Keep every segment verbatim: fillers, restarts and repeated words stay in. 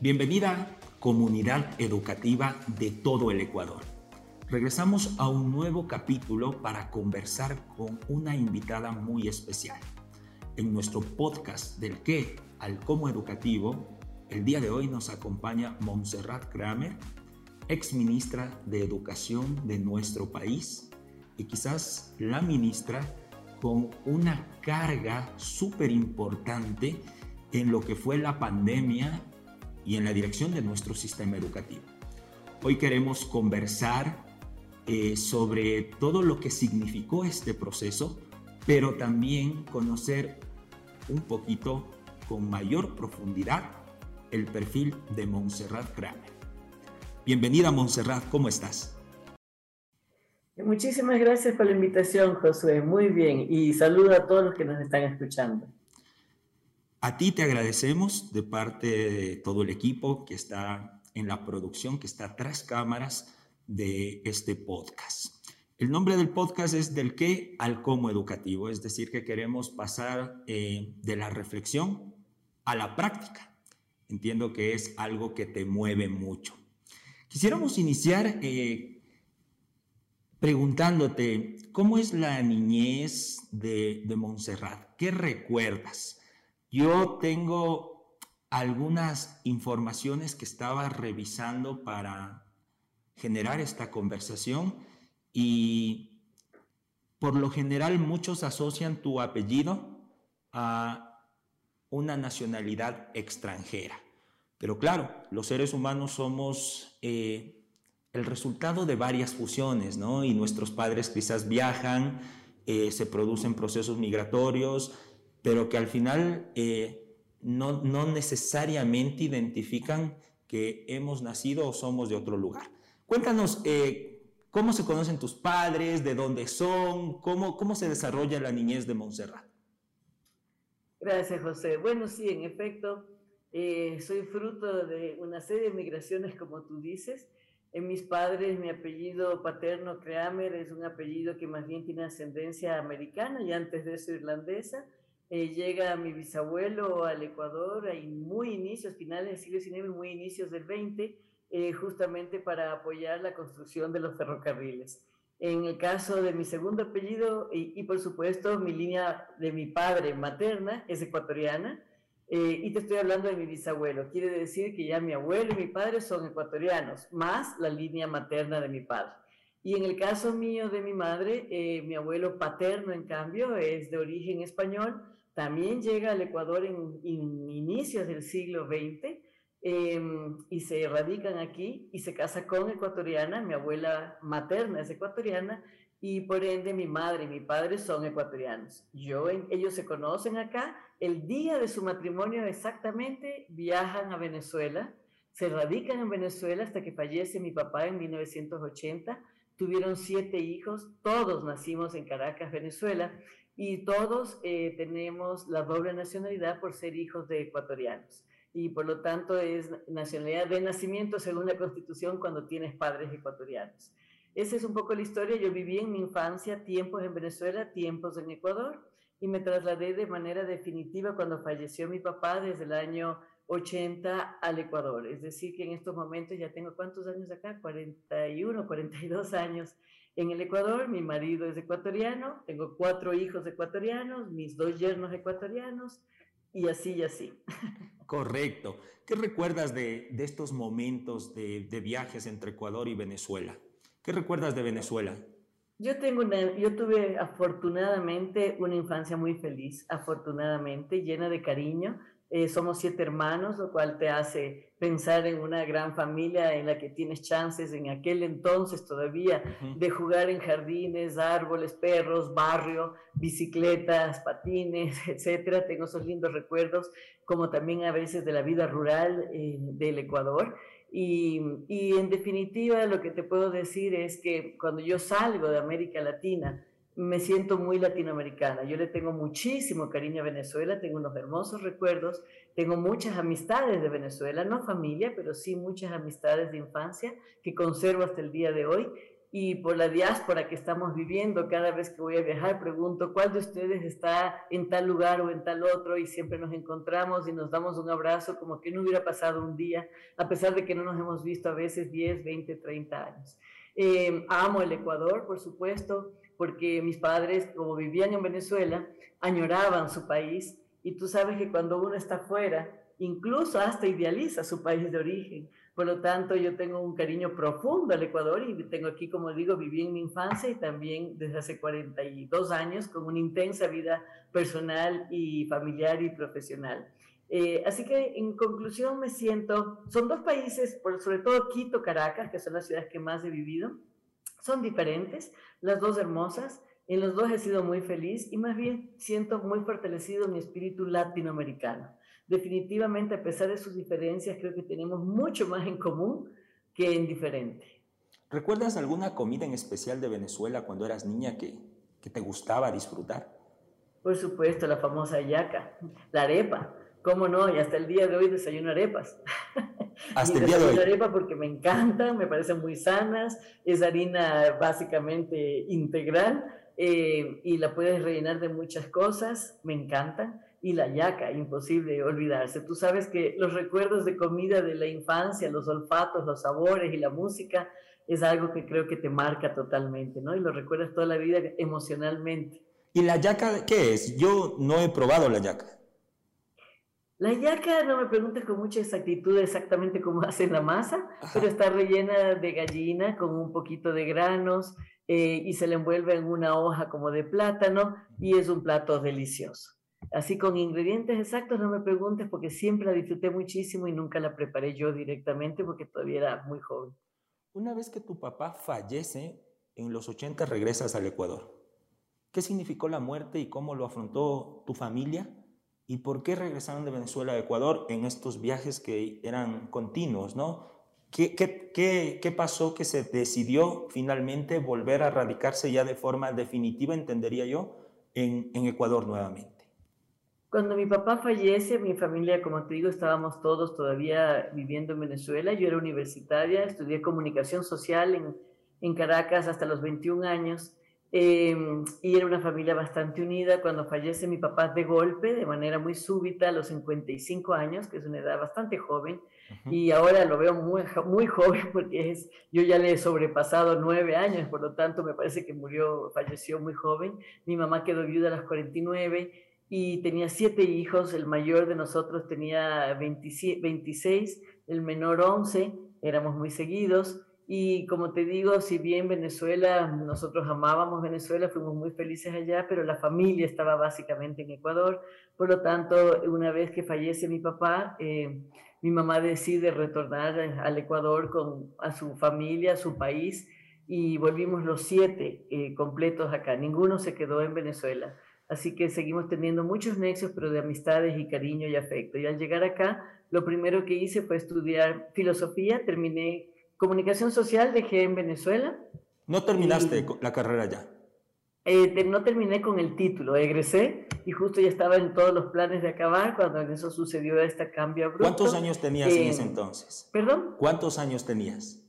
Bienvenida, comunidad educativa de todo el Ecuador. Regresamos a un nuevo capítulo para conversar con una invitada muy especial. En nuestro podcast del qué al cómo educativo, el día de hoy nos acompaña Montserrat Creamer, exministra de Educación de nuestro país y quizás la ministra con una carga súper importante en lo que fue la pandemia y en la dirección de nuestro sistema educativo. Hoy queremos conversar eh, sobre todo lo que significó este proceso, pero también conocer un poquito con mayor profundidad el perfil de Montserrat Creamer. Bienvenida, Montserrat, ¿cómo estás? Muchísimas gracias por la invitación, Josué. Muy bien, y saludo a todos los que nos están escuchando. A ti te agradecemos de parte de todo el equipo que está en la producción, que está tras cámaras de este podcast. El nombre del podcast es del qué al cómo educativo, es decir, que queremos pasar eh, de la reflexión a la práctica. Entiendo que es algo que te mueve mucho. Quisiéramos iniciar eh, preguntándote, ¿cómo es la niñez de, de Montserrat? ¿Qué recuerdas? Yo tengo algunas informaciones que estaba revisando para generar esta conversación y por lo general muchos asocian tu apellido a una nacionalidad extranjera. Pero claro, los seres humanos somos eh, el resultado de varias fusiones, ¿no? Y nuestros padres quizás viajan, eh, se producen procesos migratorios, pero que al final eh, no, no necesariamente identifican que hemos nacido o somos de otro lugar. Cuéntanos, eh, ¿cómo se conocen tus padres? ¿De dónde son? ¿Cómo, cómo se desarrolla la niñez de Montserrat? Gracias, José. Bueno, sí, en efecto, eh, soy fruto de una serie de migraciones, como tú dices. En mis padres, mi apellido paterno, Creamer, es un apellido que más bien tiene ascendencia americana y antes de eso irlandesa. Eh, llega mi bisabuelo al Ecuador a muy inicios, finales del siglo diecinueve, muy inicios del veinte, eh, justamente para apoyar la construcción de los ferrocarriles. En el caso de mi segundo apellido, y, y por supuesto mi línea de mi padre materna es ecuatoriana, eh, y te estoy hablando de mi bisabuelo, quiere decir que ya mi abuelo y mi padre son ecuatorianos, más la línea materna de mi padre. Y en el caso mío de mi madre, eh, mi abuelo paterno, en cambio, es de origen español, también llega al Ecuador en, en inicios del siglo veinte eh, y se radican aquí y se casa con ecuatoriana, mi abuela materna es ecuatoriana y por ende mi madre y mi padre son ecuatorianos. Yo, en, ellos se conocen acá, el día de su matrimonio exactamente viajan a Venezuela, se radican en Venezuela hasta que fallece mi papá en mil novecientos ochenta, tuvieron siete hijos, todos nacimos en Caracas, Venezuela, y todos eh, tenemos la doble nacionalidad por ser hijos de ecuatorianos. Y por lo tanto es nacionalidad de nacimiento según la Constitución cuando tienes padres ecuatorianos. Esa es un poco la historia. Yo viví en mi infancia tiempos en Venezuela, tiempos en Ecuador, y me trasladé de manera definitiva cuando falleció mi papá desde el año ochenta al Ecuador. Es decir, que en estos momentos ya tengo, ¿cuántos años acá? cuarenta y uno, cuarenta y dos años. En el Ecuador, mi marido es ecuatoriano, tengo cuatro hijos ecuatorianos, mis dos yernos ecuatorianos, y así y así. Correcto. ¿Qué recuerdas de, de estos momentos de, de viajes entre Ecuador y Venezuela? ¿Qué recuerdas de Venezuela? Yo, tengo una, yo tuve afortunadamente una infancia muy feliz, afortunadamente, llena de cariño. Eh, somos siete hermanos, lo cual te hace pensar en una gran familia en la que tienes chances en aquel entonces todavía de jugar en jardines, árboles, perros, barrio, bicicletas, patines, etcétera. Tengo esos lindos recuerdos, como también a veces de la vida rural eh, del Ecuador. Y, y en definitiva lo que te puedo decir es que cuando yo salgo de América Latina, me siento muy latinoamericana. Yo le tengo muchísimo cariño a Venezuela, tengo unos hermosos recuerdos, tengo muchas amistades de Venezuela, no familia, pero sí muchas amistades de infancia que conservo hasta el día de hoy. y por la diáspora que estamos viviendo. Cada vez que voy a viajar pregunto cuál de ustedes está en tal lugar o en tal otro, y siempre nos encontramos y nos damos un abrazo como que no hubiera pasado un día, a pesar de que no nos hemos visto a veces diez, veinte, treinta años. Eh, amo el Ecuador, por supuesto, porque mis padres, como vivían en Venezuela, añoraban su país, y tú sabes que cuando uno está fuera, incluso hasta idealiza su país de origen. Por lo tanto, yo tengo un cariño profundo al Ecuador, y tengo aquí, como digo, viví en mi infancia y también desde hace cuarenta y dos años con una intensa vida personal y familiar y profesional. Eh, así que, en conclusión, me siento... Son dos países, sobre todo Quito, Caracas, que son las ciudades que más he vivido. Son diferentes, las dos hermosas. En los dos he sido muy feliz, y más bien siento muy fortalecido mi espíritu latinoamericano. Definitivamente, a pesar de sus diferencias, creo que tenemos mucho más en común que en diferente. ¿Recuerdas alguna comida en especial de Venezuela cuando eras niña que, que te gustaba disfrutar? Por supuesto, la famosa yaca, la arepa. ¿Cómo no? Y hasta el día de hoy desayuno arepas. Hasta el día de hoy. Arepa porque me encantan, me parecen muy sanas, es harina básicamente integral, eh, y la puedes rellenar de muchas cosas, me encanta. Y la yaca, imposible olvidarse. Tú sabes que los recuerdos de comida de la infancia, los olfatos, los sabores y la música es algo que creo que te marca totalmente, ¿no? Y lo recuerdas toda la vida emocionalmente. ¿Y la yaca qué es? Yo no he probado la yaca. La yaca, no me preguntes con mucha exactitud exactamente cómo hacen la masa, ajá, pero está rellena de gallina con un poquito de granos, eh, y se la envuelve en una hoja como de plátano, y es un plato delicioso. Así, con ingredientes exactos, no me preguntes, porque siempre la disfruté muchísimo y nunca la preparé yo directamente porque todavía era muy joven. Una vez que tu papá fallece, en los ochenta regresas al Ecuador. ¿Qué significó la muerte y cómo lo afrontó tu familia? ¿Y por qué regresaron de Venezuela a Ecuador en estos viajes que eran continuos, ¿no? ¿Qué, qué, qué, qué pasó que se decidió finalmente volver a radicarse ya de forma definitiva, entendería yo, en, en Ecuador nuevamente? Cuando mi papá fallece, mi familia, como te digo, estábamos todos todavía viviendo en Venezuela. Yo era universitaria, estudié comunicación social en, en Caracas hasta los veintiún años, eh, y era una familia bastante unida. Cuando fallece mi papá de golpe, de manera muy súbita, a los cincuenta y cinco años, que es una edad bastante joven, uh-huh, y ahora lo veo muy, muy joven porque es, yo ya le he sobrepasado nueve años, por lo tanto me parece que murió, falleció muy joven. Mi mamá quedó viuda a los cuarenta y nueve y tenía siete hijos. El mayor de nosotros tenía veintiséis, el menor once, éramos muy seguidos, y como te digo, si bien Venezuela, nosotros amábamos Venezuela, fuimos muy felices allá, pero la familia estaba básicamente en Ecuador. Por lo tanto, una vez que fallece mi papá, eh, mi mamá decide retornar al Ecuador con, a su familia, a su país, y volvimos los siete eh, completos acá, ninguno se quedó en Venezuela. Así que seguimos teniendo muchos nexos, pero de amistades y cariño y afecto. Y al llegar acá, lo primero que hice fue estudiar filosofía, terminé comunicación social, dejé en Venezuela. ¿No terminaste y, la carrera ya? Eh, te, no terminé con el título, egresé y justo ya estaba en todos los planes de acabar cuando en eso sucedió este cambio abrupto. ¿Cuántos años tenías eh, en ese entonces? ¿Perdón? ¿Cuántos años tenías?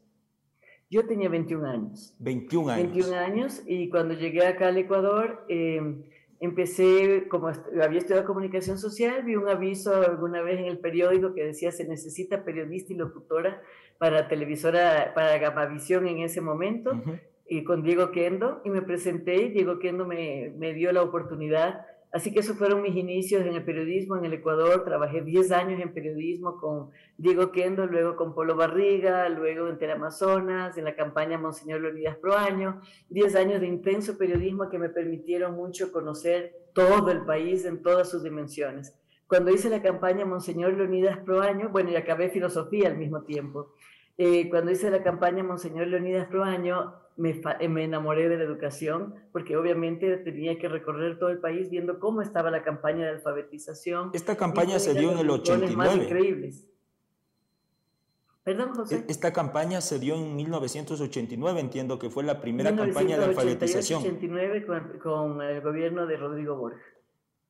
Yo tenía veintiún años. veintiún años. veintiún años, y cuando llegué acá al Ecuador... Eh, Empecé, como había estudiado comunicación social, vi un aviso alguna vez en el periódico que decía se necesita periodista y locutora para televisora, para Gamavisión en ese momento, uh-huh, y con Diego Oquendo, y me presenté y Diego Oquendo me, me dio la oportunidad. Así que esos fueron mis inicios en el periodismo en el Ecuador. Trabajé diez años en periodismo con Diego Oquendo, luego con Polo Barriga, luego en Teleamazonas, en la campaña Monseñor Leonidas Proaño. diez años de intenso periodismo que me permitieron mucho conocer todo el país en todas sus dimensiones. Cuando hice la campaña Monseñor Leonidas Proaño, bueno, y acabé filosofía al mismo tiempo. Eh, cuando hice la campaña Monseñor Leonidas Proaño, me, me enamoré de la educación, porque obviamente tenía que recorrer todo el país viendo cómo estaba la campaña de alfabetización. Esta campaña se dio en el ochenta y nueve. Más increíbles. Perdón, José. Esta campaña se dio en mil novecientos ochenta y nueve, entiendo que fue la primera campaña de alfabetización. mil novecientos ochenta y nueve con, con el gobierno de Rodrigo Borja.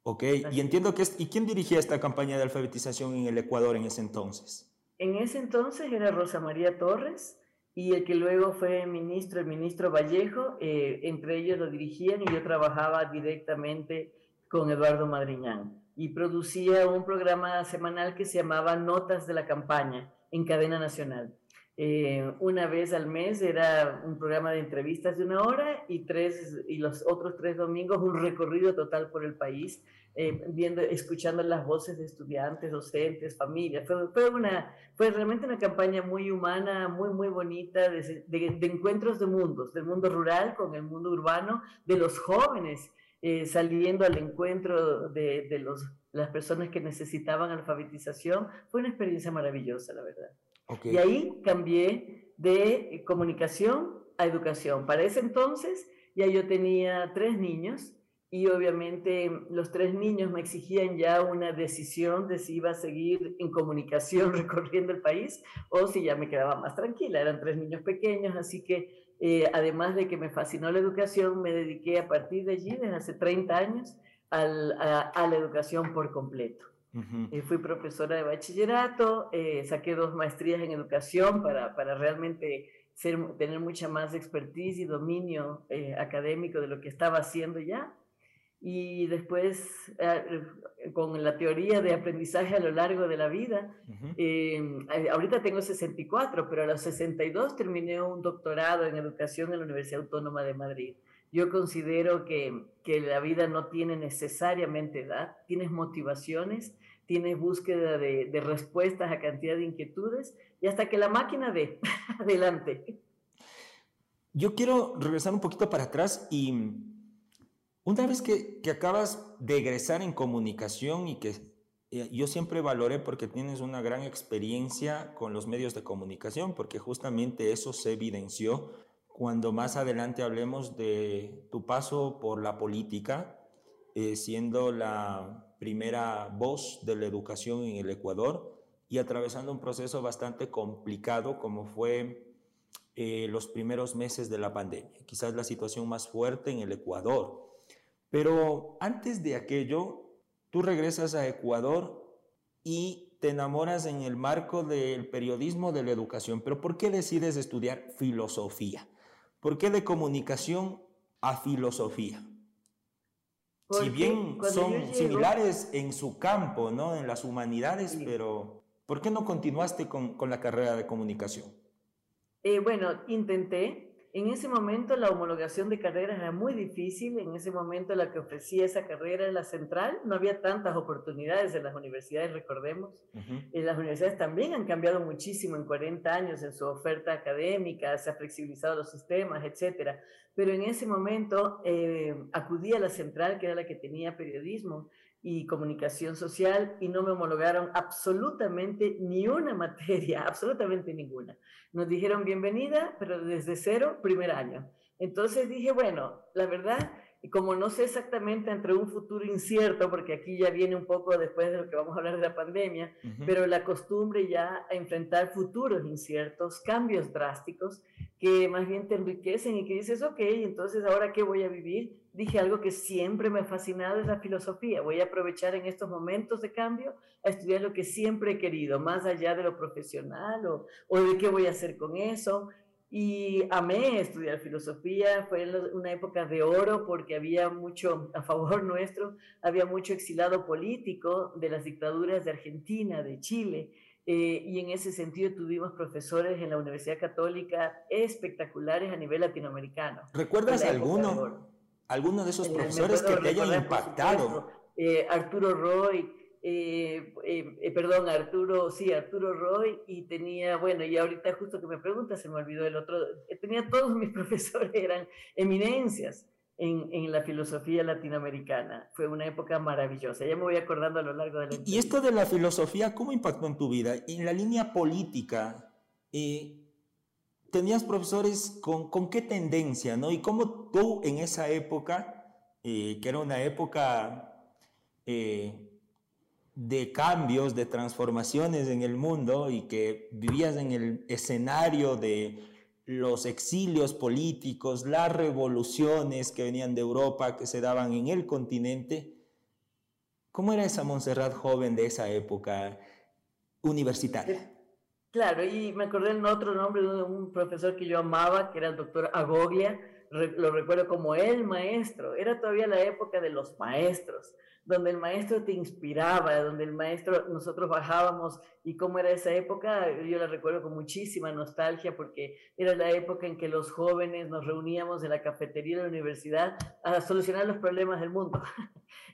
Ok, así. Y entiendo que... Es, ¿y quién dirigía esta campaña de alfabetización en el Ecuador en ese entonces? En ese entonces era Rosa María Torres y el que luego fue ministro, el ministro Vallejo, eh, entre ellos lo dirigían y yo trabajaba directamente con Eduardo Madriñán y producía un programa semanal que se llamaba Notas de la Campaña en cadena nacional. Eh, una vez al mes era un programa de entrevistas de una hora y, tres, y los otros tres domingos un recorrido total por el país, eh, viendo, escuchando las voces de estudiantes, docentes, familias. Fue, fue, una, fue realmente una campaña muy humana, muy, muy bonita, de, de, de encuentros de mundos, del mundo rural con el mundo urbano, de los jóvenes eh, saliendo al encuentro de, de los, las personas que necesitaban alfabetización. Fue una experiencia maravillosa, la verdad. Okay. Y ahí cambié de comunicación a educación. Para ese entonces ya yo tenía tres niños y obviamente los tres niños me exigían ya una decisión de si iba a seguir en comunicación recorriendo el país o si ya me quedaba más tranquila. Eran tres niños pequeños, así que eh, además de que me fascinó la educación, me dediqué a partir de allí, desde hace treinta años, al, a, a la educación por completo. Uh-huh. eh, fui profesora de bachillerato, eh, saqué dos maestrías en educación para, para realmente ser, tener mucha más expertise y dominio eh, académico de lo que estaba haciendo ya. Y después, eh, con la teoría de aprendizaje a lo largo de la vida, uh-huh. eh, ahorita tengo sesenta y cuatro, pero a los sesenta y dos terminé un doctorado en educación en la Universidad Autónoma de Madrid. Yo considero que, que la vida no tiene necesariamente edad, tienes motivaciones, tienes búsqueda de, de respuestas a cantidad de inquietudes y hasta que la máquina dé, adelante. Yo quiero regresar un poquito para atrás y una vez que, que acabas de egresar en comunicación y que eh, yo siempre valoré porque tienes una gran experiencia con los medios de comunicación, porque justamente eso se evidenció cuando más adelante hablemos de tu paso por la política, eh, siendo la primera voz de la educación en el Ecuador y atravesando un proceso bastante complicado como fue eh, los primeros meses de la pandemia, quizás la situación más fuerte en el Ecuador. Pero antes de aquello, tú regresas a Ecuador y te enamoras en el marco del periodismo de la educación. Pero ¿por qué decides estudiar filosofía? ¿Por qué de comunicación a filosofía? Porque si bien son llego, similares en su campo, ¿no? En las humanidades, sí. Pero ¿por qué no continuaste con, con la carrera de comunicación? Eh, bueno, intenté. En ese momento la homologación de carreras era muy difícil. En ese momento la que ofrecía esa carrera era la central. No había tantas oportunidades en las universidades, recordemos. Uh-huh. Las universidades también han cambiado muchísimo en cuarenta años en su oferta académica, se han flexibilizado los sistemas, etcétera. Pero en ese momento eh, acudí a la central, que era la que tenía periodismo y comunicación social, y no me homologaron absolutamente ni una materia, absolutamente ninguna. Nos dijeron bienvenida, pero desde cero, primer año. Entonces dije, bueno, la verdad, como no sé exactamente entre un futuro incierto, porque aquí ya viene un poco después de lo que vamos a hablar de la pandemia, uh-huh. pero la costumbre ya a enfrentar futuros inciertos, cambios drásticos, que más bien te enriquecen y que dices, ok, entonces ahora ¿qué voy a vivir? Dije, algo que siempre me ha fascinado es la filosofía. Voy a aprovechar en estos momentos de cambio a estudiar lo que siempre he querido, más allá de lo profesional o, o de qué voy a hacer con eso. Y amé estudiar filosofía, fue una época de oro porque había mucho a favor nuestro, había mucho exilado político de las dictaduras de Argentina, de Chile, eh, y en ese sentido tuvimos profesores en la Universidad Católica espectaculares a nivel latinoamericano. ¿Recuerdas alguno, alguno de esos profesores que te hayan impactado? Eh, Arturo Roy. Eh, eh, perdón, Arturo, sí, Arturo Roy, y tenía, bueno, y ahorita justo que me preguntas, se me olvidó el otro, tenía todos mis profesores, eran eminencias en, en la filosofía latinoamericana, fue una época maravillosa, ya me voy acordando a lo largo de la... Y esto de la filosofía, ¿cómo impactó en tu vida? En la línea política, eh, tenías profesores con, con qué tendencia, ¿no? Y cómo tú en esa época, eh, que era una época... Eh, de cambios, de transformaciones en el mundo y que vivías en el escenario de los exilios políticos, las revoluciones que venían de Europa, que se daban en el continente. ¿Cómo era esa Montserrat joven de esa época universitaria? Claro, y me acordé en otro nombre de un profesor que yo amaba, que era el doctor Agoglia, re, lo recuerdo como el maestro, era todavía la época de los maestros, donde el maestro te inspiraba, donde el maestro, nosotros bajábamos, y cómo era esa época, yo la recuerdo con muchísima nostalgia, porque era la época en que los jóvenes nos reuníamos en la cafetería de la universidad a solucionar los problemas del mundo,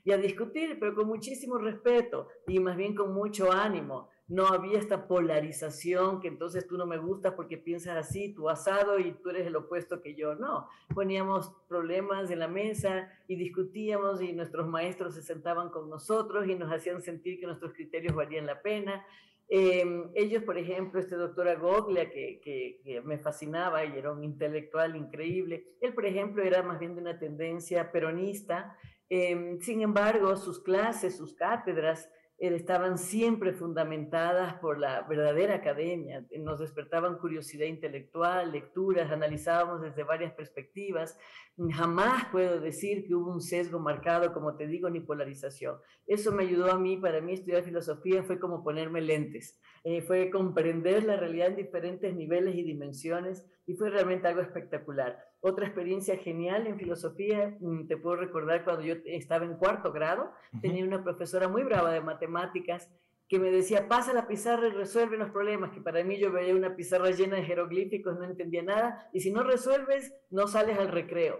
y a discutir, pero con muchísimo respeto, y más bien con mucho ánimo. No había esta polarización que entonces tú no me gustas porque piensas así, tú asado y tú eres el opuesto que yo. No, poníamos problemas en la mesa y discutíamos y nuestros maestros se sentaban con nosotros y nos hacían sentir que nuestros criterios valían la pena. Eh, ellos, por ejemplo, este doctor Agoglia, que, que, que me fascinaba y era un intelectual increíble, él, por ejemplo, era más bien de una tendencia peronista. Eh, sin embargo, sus clases, sus cátedras, estaban siempre fundamentadas por la verdadera academia, nos despertaban curiosidad intelectual, lecturas, analizábamos desde varias perspectivas, jamás puedo decir que hubo un sesgo marcado, como te digo, ni polarización. Eso me ayudó a mí, para mí estudiar filosofía fue como ponerme lentes, eh, fue comprender la realidad en diferentes niveles y dimensiones, y fue realmente algo espectacular. Otra experiencia genial en filosofía, te puedo recordar cuando yo estaba en cuarto grado, uh-huh. tenía una profesora muy brava de matemáticas que me decía, pasa la pizarra y resuelve los problemas, que para mí yo veía una pizarra llena de jeroglíficos, no entendía nada, y si no resuelves, no sales al recreo.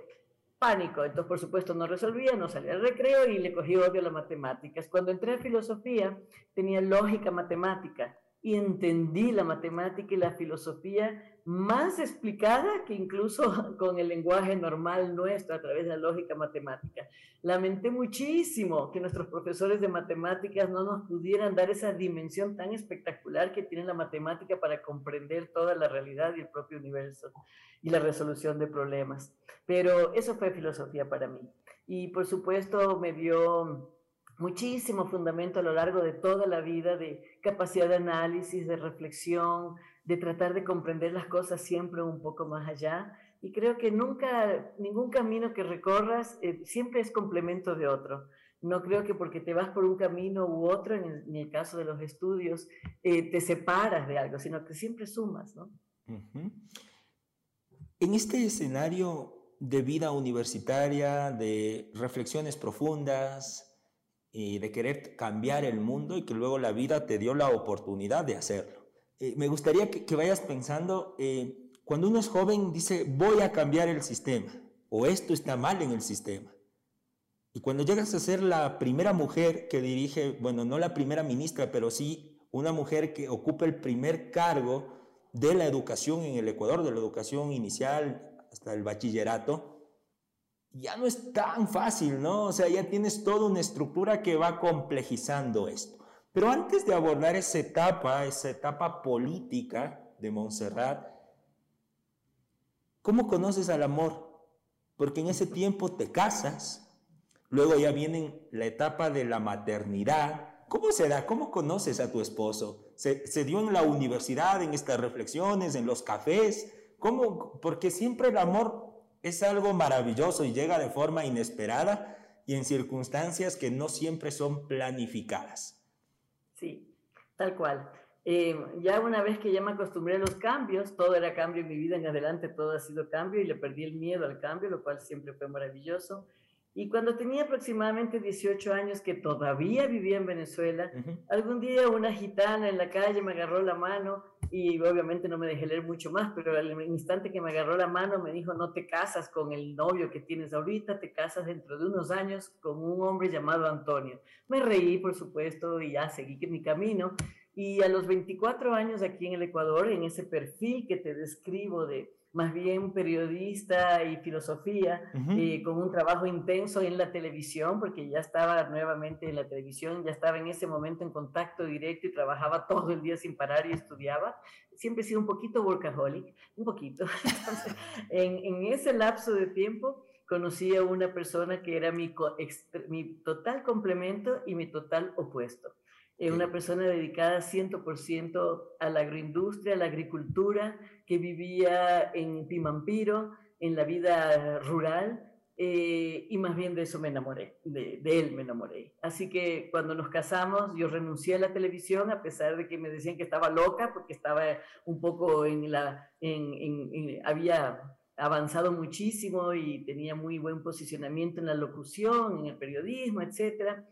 Pánico, entonces por supuesto no resolvía, no salía al recreo y le cogí odio a las matemáticas. Cuando entré a filosofía, tenía lógica matemática, y entendí la matemática y la filosofía más explicada que incluso con el lenguaje normal nuestro a través de la lógica matemática. Lamenté muchísimo que nuestros profesores de matemáticas no nos pudieran dar esa dimensión tan espectacular que tiene la matemática para comprender toda la realidad y el propio universo y la resolución de problemas. Pero eso fue filosofía para mí. Y por supuesto me dio muchísimo fundamento a lo largo de toda la vida, de capacidad de análisis, de reflexión, de tratar de comprender las cosas siempre un poco más allá. Y creo que nunca, ningún camino que recorras eh, siempre es complemento de otro. No creo que porque te vas por un camino u otro, en el, en el caso de los estudios, eh, te separas de algo, sino que siempre sumas, ¿no? Uh-huh. En este escenario de vida universitaria, de reflexiones profundas, y de querer cambiar el mundo y que luego la vida te dio la oportunidad de hacerlo. Eh, me gustaría que, que vayas pensando, eh, cuando uno es joven dice, voy a cambiar el sistema, o esto está mal en el sistema. Y cuando llegas a ser la primera mujer que dirige, bueno, no la primera ministra, pero sí una mujer que ocupa el primer cargo de la educación en el Ecuador, de la educación inicial hasta el bachillerato, ya no es tan fácil, ¿no? O sea, ya tienes toda una estructura que va complejizando esto. Pero antes de abordar esa etapa, esa etapa política de Montserrat, ¿cómo conoces al amor? Porque en ese tiempo te casas, luego ya viene la etapa de la maternidad. ¿Cómo se da? ¿Cómo conoces a tu esposo? ¿Se, se dio en la universidad, en estas reflexiones, en los cafés? ¿Cómo? Porque siempre el amor es algo maravilloso y llega de forma inesperada y en circunstancias que no siempre son planificadas. Sí, tal cual. Eh, ya una vez que ya me acostumbré a los cambios, todo era cambio en mi vida en adelante, todo ha sido cambio y le perdí el miedo al cambio, lo cual siempre fue maravilloso. Y cuando tenía aproximadamente dieciocho años, que todavía vivía en Venezuela, uh-huh. algún día una gitana en la calle me agarró la mano y obviamente no me dejé leer mucho más, pero al instante que me agarró la mano me dijo, no te casas con el novio que tienes ahorita, te casas dentro de unos años con un hombre llamado Antonio. Me reí, por supuesto, y ya seguí mi camino. Y a los veinticuatro años aquí en el Ecuador, en ese perfil que te describo de más bien periodista y filosofía, uh-huh. eh, con un trabajo intenso en la televisión, porque ya estaba nuevamente en la televisión, ya estaba en ese momento en contacto directo y trabajaba todo el día sin parar y estudiaba. Siempre he sido un poquito workaholic, un poquito. Entonces, en, en ese lapso de tiempo conocí a una persona que era mi, co- extra, mi total complemento y mi total opuesto. Eh, una persona dedicada cien por ciento a la agroindustria, a la agricultura, que vivía en Pimampiro, en la vida rural, eh, y más bien de eso me enamoré, de, de él me enamoré. Así que cuando nos casamos yo renuncié a la televisión, a pesar de que me decían que estaba loca, porque estaba un poco en la... En, en, en, había avanzado muchísimo y tenía muy buen posicionamiento en la locución, en el periodismo, etcétera.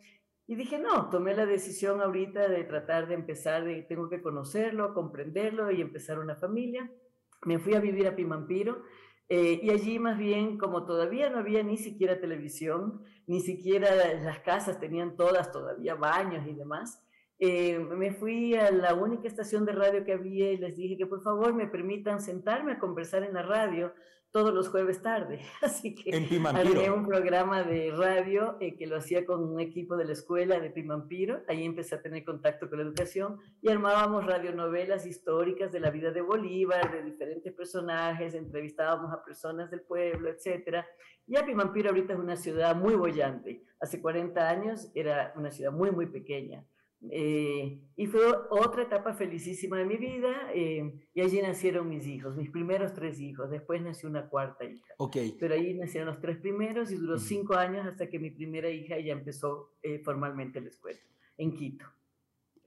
Y dije, no, tomé la decisión ahorita de tratar de empezar, de, tengo que conocerlo, comprenderlo y empezar una familia. Me fui a vivir a Pimampiro eh, y allí más bien, como todavía no había ni siquiera televisión, ni siquiera las casas tenían todas todavía baños y demás, eh, me fui a la única estación de radio que había y les dije que por favor me permitan sentarme a conversar en la radio todos los jueves tarde, así que armé un programa de radio eh, que lo hacía con un equipo de la escuela de Pimampiro. Ahí empecé a tener contacto con la educación y armábamos radionovelas históricas de la vida de Bolívar, de diferentes personajes, entrevistábamos a personas del pueblo, etcétera. Ya Pimampiro ahorita es una ciudad muy bollante, hace cuarenta años era una ciudad muy muy pequeña. Eh, y fue otra etapa felicísima de mi vida, eh, y allí nacieron mis hijos, mis primeros tres hijos. Después nació una cuarta hija, okay. Pero allí nacieron los tres primeros y duró uh-huh. cinco años hasta que mi primera hija ya empezó eh, formalmente la escuela en Quito.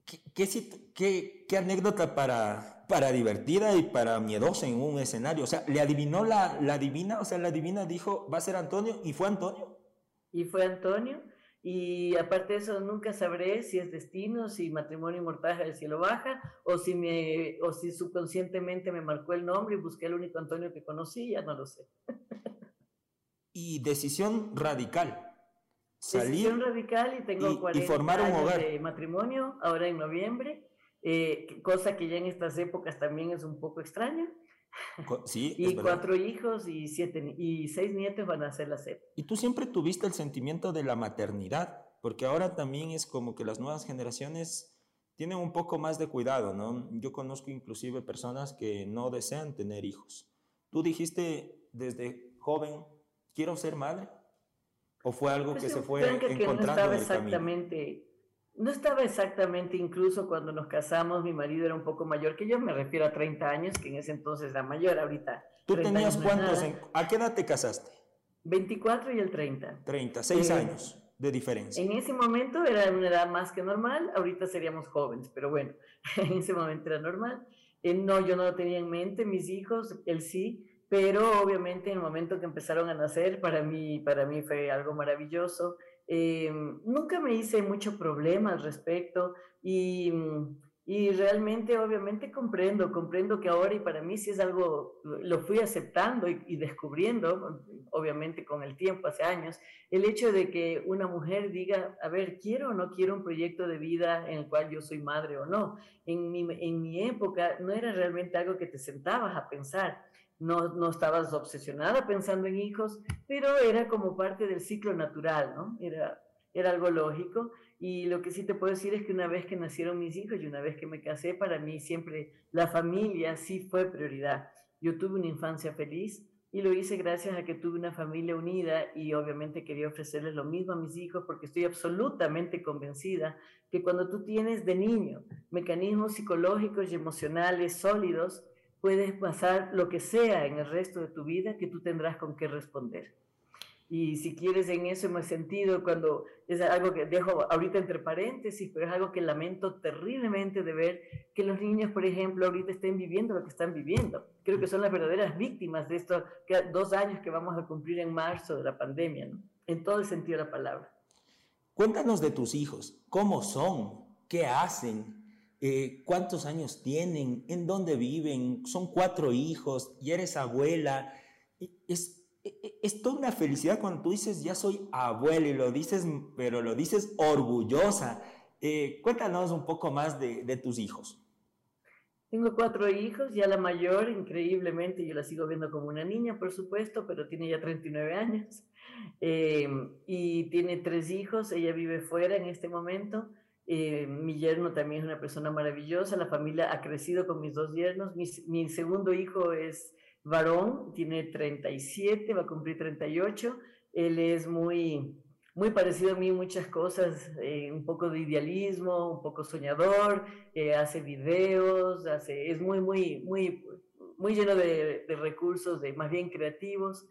¿Qué, qué, qué, qué anécdota para, para divertida y para miedosa en un escenario? O sea, ¿le adivinó la, la divina? O sea, la divina dijo, va a ser Antonio, y fue Antonio. Y fue Antonio. Y aparte de eso, nunca sabré si es destino, si matrimonio mortal del cielo baja, o si, me, o si subconscientemente me marcó el nombre y busqué el único Antonio que conocí, ya no lo sé. Y decisión radical. Salir decisión radical y tengo y, cuarenta y formar un años hogar. De matrimonio, ahora en noviembre, eh, cosa que ya en estas épocas también es un poco extraña. Sí, y cuatro hijos y, siete, y seis nietos van a hacer la sed. Y tú siempre tuviste el sentimiento de la maternidad, porque ahora también es como que las nuevas generaciones tienen un poco más de cuidado, ¿no? Yo conozco inclusive personas que no desean tener hijos. ¿Tú dijiste desde joven, quiero ser madre? ¿O fue algo pues que se fue encontrando en el exactamente camino? No estaba exactamente, incluso cuando nos casamos, mi marido era un poco mayor que yo, me refiero a treinta años, que en ese entonces era mayor, ahorita. ¿Tú tenías cuántos? En, ¿A qué edad te casaste? veinticuatro y el treinta. treinta, seis años de diferencia. En ese momento era una edad más que normal, ahorita seríamos jóvenes, pero bueno, en ese momento era normal. Eh, no, yo no lo tenía en mente, mis hijos, él sí, pero obviamente en el momento que empezaron a nacer, para mí, para mí fue algo maravilloso. Eh, nunca me hice mucho problema al respecto y, y realmente obviamente comprendo, comprendo que ahora y para mí sí es algo, lo fui aceptando y, y descubriendo obviamente con el tiempo, hace años, el hecho de que una mujer diga, a ver, quiero o no quiero un proyecto de vida en el cual yo soy madre o no. En mi, en mi época no era realmente algo que te sentabas a pensar. No, no estabas obsesionada pensando en hijos, pero era como parte del ciclo natural, ¿no? Era, era algo lógico. Y lo que sí te puedo decir es que una vez que nacieron mis hijos y una vez que me casé, para mí siempre la familia sí fue prioridad. Yo tuve una infancia feliz y lo hice gracias a que tuve una familia unida y obviamente quería ofrecerles lo mismo a mis hijos porque estoy absolutamente convencida que cuando tú tienes de niño mecanismos psicológicos y emocionales sólidos, puedes pasar lo que sea en el resto de tu vida que tú tendrás con qué responder. Y si quieres, en eso me he sentido cuando, es algo que dejo ahorita entre paréntesis, pero es algo que lamento terriblemente de ver que los niños, por ejemplo, ahorita estén viviendo lo que están viviendo. Creo que son las verdaderas víctimas de estos dos años que vamos a cumplir en marzo de la pandemia, ¿no? En todo el sentido de la palabra. Cuéntanos de tus hijos, ¿cómo son? ¿Qué hacen? Eh, ¿Cuántos años tienen? ¿En dónde viven? Son cuatro hijos, ya eres abuela. Es, es, es toda una felicidad cuando tú dices, ya soy abuela, y lo dices, pero lo dices orgullosa. Eh, cuéntanos un poco más de, de tus hijos. Tengo cuatro hijos, ya la mayor, increíblemente, yo la sigo viendo como una niña, por supuesto, pero tiene ya treinta y nueve años. Eh, y tiene tres hijos, ella vive fuera en este momento. Eh, mi yerno también es una persona maravillosa, la familia ha crecido con mis dos yernos. Mi, mi segundo hijo es varón, tiene treinta y siete, va a cumplir treinta y ocho. Él es muy, muy parecido a mí en muchas cosas, eh, un poco de idealismo, un poco soñador, eh, hace videos, hace, es muy, muy, muy, muy lleno de, de recursos, de, más bien creativos.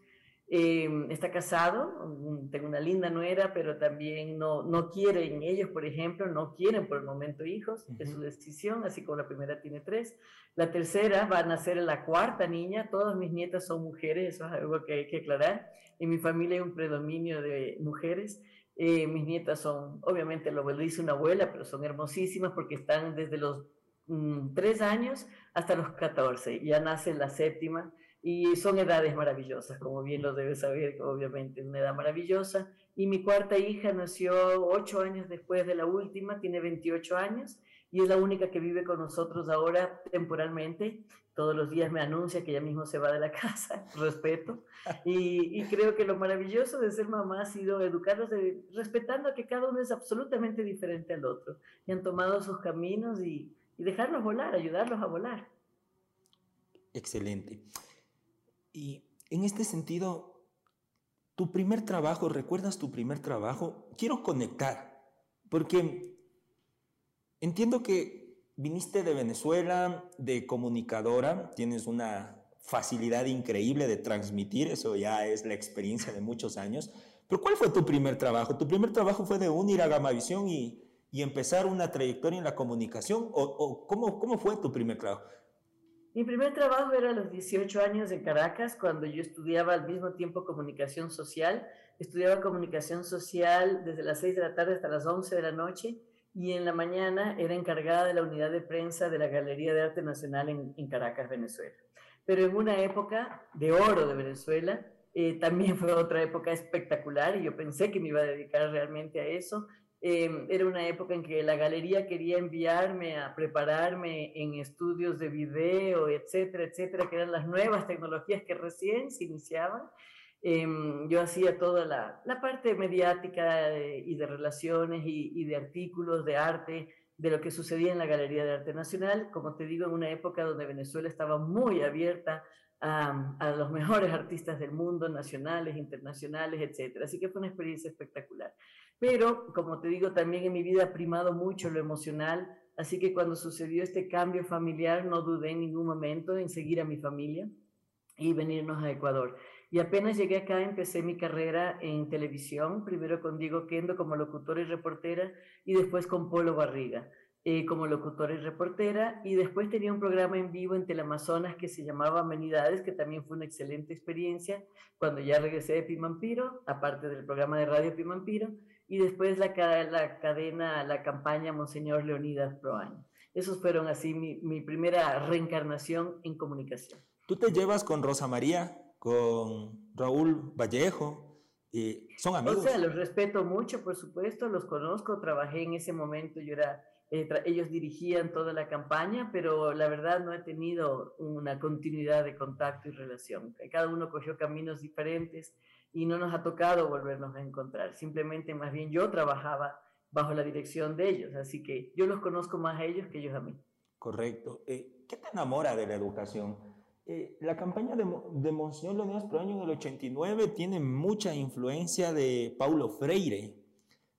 Eh, está casado, tengo una linda nuera, pero también no, no quieren ellos, por ejemplo, no quieren por el momento hijos, uh-huh. Es su decisión, así como la primera tiene tres. La tercera va a nacer la cuarta niña, todas mis nietas son mujeres, eso es algo que hay que aclarar. En mi familia hay un predominio de mujeres. Eh, mis nietas son, obviamente lo dice una abuela, pero son hermosísimas porque están desde los mm, tres años hasta los catorce, ya nace la séptima. Y son edades maravillosas, como bien lo debes saber, obviamente, una edad maravillosa. Y mi cuarta hija nació ocho años después de la última, tiene veintiocho años, y es la única que vive con nosotros ahora temporalmente. Todos los días me anuncia que ella mismo se va de la casa, respeto. Y, y creo que lo maravilloso de ser mamá ha sido educarlos de, respetando a que cada uno es absolutamente diferente al otro. Y han tomado sus caminos y, y dejarlos volar, ayudarlos a volar. Excelente. Y en este sentido, tu primer trabajo, ¿recuerdas tu primer trabajo? Quiero conectar, porque entiendo que viniste de Venezuela, de comunicadora, tienes una facilidad increíble de transmitir, eso ya es la experiencia de muchos años, pero ¿cuál fue tu primer trabajo? ¿Tu primer trabajo fue de unir a Gamavisión y, y empezar una trayectoria en la comunicación? ¿O, o cómo, cómo fue tu primer trabajo? Mi primer trabajo era a los dieciocho años en Caracas, cuando yo estudiaba al mismo tiempo comunicación social. Estudiaba comunicación social desde las seis de la tarde hasta las once de la noche y en la mañana era encargada de la unidad de prensa de la Galería de Arte Nacional en, en Caracas, Venezuela. Pero en una época de oro de Venezuela, eh, también fue otra época espectacular y yo pensé que me iba a dedicar realmente a eso. Eh, era una época en que la galería quería enviarme a prepararme en estudios de video, etcétera, etcétera, que eran las nuevas tecnologías que recién se iniciaban. Eh, yo hacía toda la, la parte mediática de, y de relaciones y, y de artículos de arte, de lo que sucedía en la Galería de Arte Nacional, como te digo, en una época donde Venezuela estaba muy abierta a, a los mejores artistas del mundo, nacionales, internacionales, etcétera. Así que fue una experiencia espectacular. Pero, como te digo, también en mi vida ha primado mucho lo emocional, así que cuando sucedió este cambio familiar no dudé en ningún momento en seguir a mi familia y venirnos a Ecuador. Y apenas llegué acá empecé mi carrera en televisión, primero con Diego Oquendo como locutora y reportera y después con Polo Barriga eh, como locutora y reportera, y después tenía un programa en vivo en Teleamazonas que se llamaba Amenidades, que también fue una excelente experiencia cuando ya regresé de Pimampiro, aparte del programa de radio Pimampiro, y después la, la cadena, la campaña Monseñor Leonidas Proaño. Esos fueron así mi, mi primera reencarnación en comunicación. Tú te llevas con Rosa María, con Raúl Vallejo, eh, ¿son amigos? O sea, los respeto mucho, por supuesto, los conozco, trabajé en ese momento, yo era, eh, ellos dirigían toda la campaña, pero la verdad no he tenido una continuidad de contacto y relación. Cada uno cogió caminos diferentes y no nos ha tocado volvernos a encontrar, simplemente más bien yo trabajaba bajo la dirección de ellos, así que yo los conozco más a ellos que ellos a mí. Correcto. Eh, ¿qué te enamora de la educación? Eh, la campaña de, de Monseñor Leonidas Proaño en el ochenta y nueve tiene mucha influencia de Paulo Freire.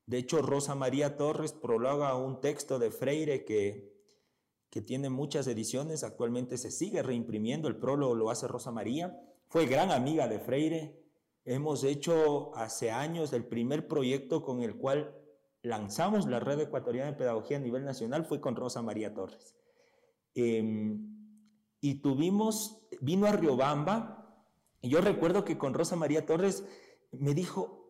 De hecho, Rosa María Torres prologa un texto de Freire que, que tiene muchas ediciones, actualmente se sigue reimprimiendo, el prólogo lo hace Rosa María, fue gran amiga de Freire. Hemos hecho hace años el primer proyecto con el cual lanzamos la Red Ecuatoriana de Pedagogía a nivel nacional, fue con Rosa María Torres. Eh, y tuvimos, vino a Riobamba, y yo recuerdo que con Rosa María Torres me dijo,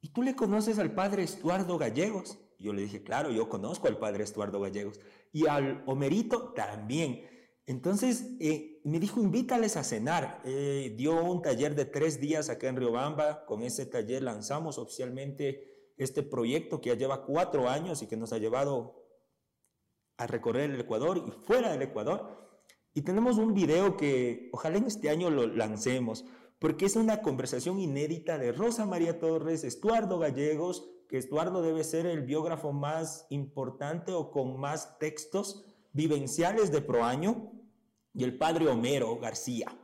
¿y tú le conoces al padre Estuardo Gallegos? Y yo le dije, claro, yo conozco al padre Estuardo Gallegos. Y al Homerito también. Entonces eh, me dijo, invítales a cenar. Eh, dio un taller de tres días acá en Riobamba. Con ese taller lanzamos oficialmente este proyecto que ya lleva cuatro años y que nos ha llevado a recorrer el Ecuador y fuera del Ecuador. Y tenemos un video que ojalá en este año lo lancemos, porque es una conversación inédita de Rosa María Torres, Estuardo Gallegos, que Estuardo debe ser el biógrafo más importante o con más textos vivenciales de Proaño, y el padre Homero García.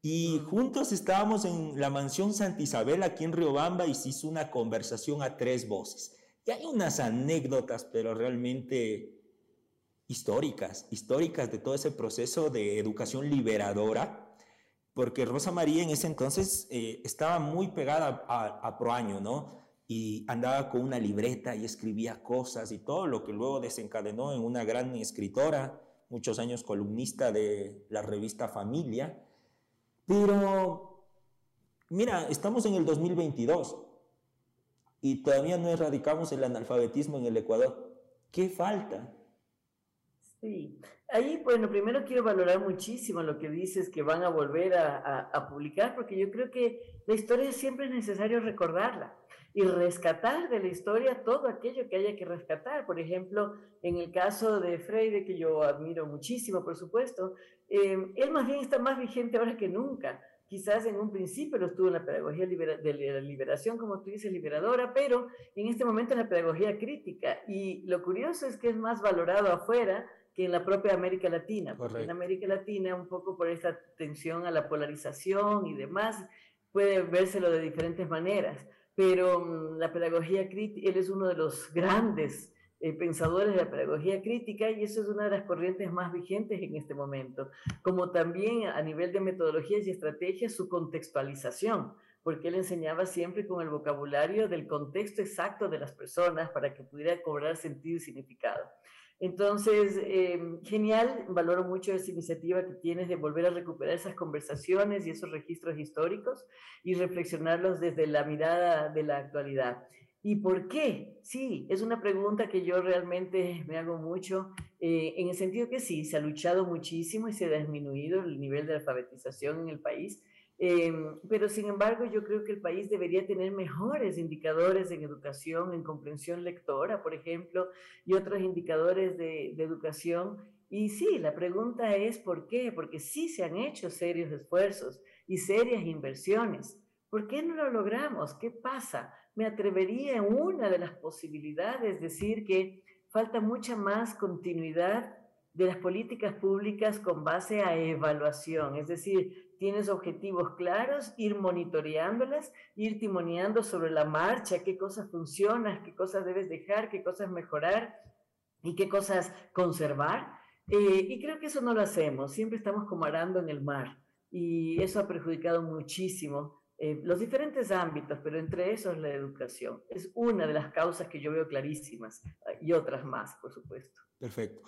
Y juntos estábamos en la mansión Santa Isabel aquí en Riobamba y se hizo una conversación a tres voces. Y hay unas anécdotas, pero realmente históricas, históricas de todo ese proceso de educación liberadora. porque Rosa María en ese entonces eh, estaba muy pegada a, a Proaño, ¿no? Y andaba con una libreta y escribía cosas y todo, lo que luego desencadenó en una gran escritora, muchos años columnista de la revista Familia. Pero, mira, estamos en el dos mil veintidós y todavía no erradicamos el analfabetismo en el Ecuador. ¿Qué falta? Sí, ahí, bueno, primero quiero valorar muchísimo lo que dices, que van a volver a, a, a publicar, porque yo creo que la historia siempre es necesario recordarla y rescatar de la historia todo aquello que haya que rescatar. Por ejemplo, en el caso de Freire, que yo admiro muchísimo, por supuesto, eh, él más bien está más vigente ahora que nunca. Quizás en un principio lo estuvo en la pedagogía de la liberación, como tú dices, liberadora, pero en este momento en la pedagogía crítica. Y lo curioso es que es más valorado afuera que en la propia América Latina. Correcto. Porque en América Latina, un poco por esta tensión a la polarización y demás, puede vérselo de diferentes maneras. Pero um, la pedagogía crítica, él es uno de los grandes Eh, pensadores de la pedagogía crítica, y eso es una de las corrientes más vigentes en este momento, como también a nivel de metodologías y estrategias su contextualización, porque él enseñaba siempre con el vocabulario del contexto exacto de las personas para que pudiera cobrar sentido y significado. Entonces, eh, genial, valoro mucho esa iniciativa que tienes de volver a recuperar esas conversaciones y esos registros históricos y reflexionarlos desde la mirada de la actualidad. ¿Y por qué? Sí, es una pregunta que yo realmente me hago mucho, eh, en el sentido que sí, se ha luchado muchísimo y se ha disminuido el nivel de alfabetización en el país, eh, pero sin embargo yo creo que el país debería tener mejores indicadores en educación, en comprensión lectora, por ejemplo, y otros indicadores de, de educación. Y sí, la pregunta es ¿por qué? Porque sí se han hecho serios esfuerzos y serias inversiones. ¿Por qué no lo logramos? ¿Qué pasa? Me atrevería en una de las posibilidades decir que falta mucha más continuidad de las políticas públicas con base a evaluación, es decir, tienes objetivos claros, ir monitoreándolas, ir timoneando sobre la marcha, qué cosas funcionan, qué cosas debes dejar, qué cosas mejorar y qué cosas conservar, eh, y creo que eso no lo hacemos, siempre estamos como arando en el mar, y eso ha perjudicado muchísimo Eh, los diferentes ámbitos, pero entre esos la educación. Es una de las causas que yo veo clarísimas, y otras más, por supuesto. Perfecto.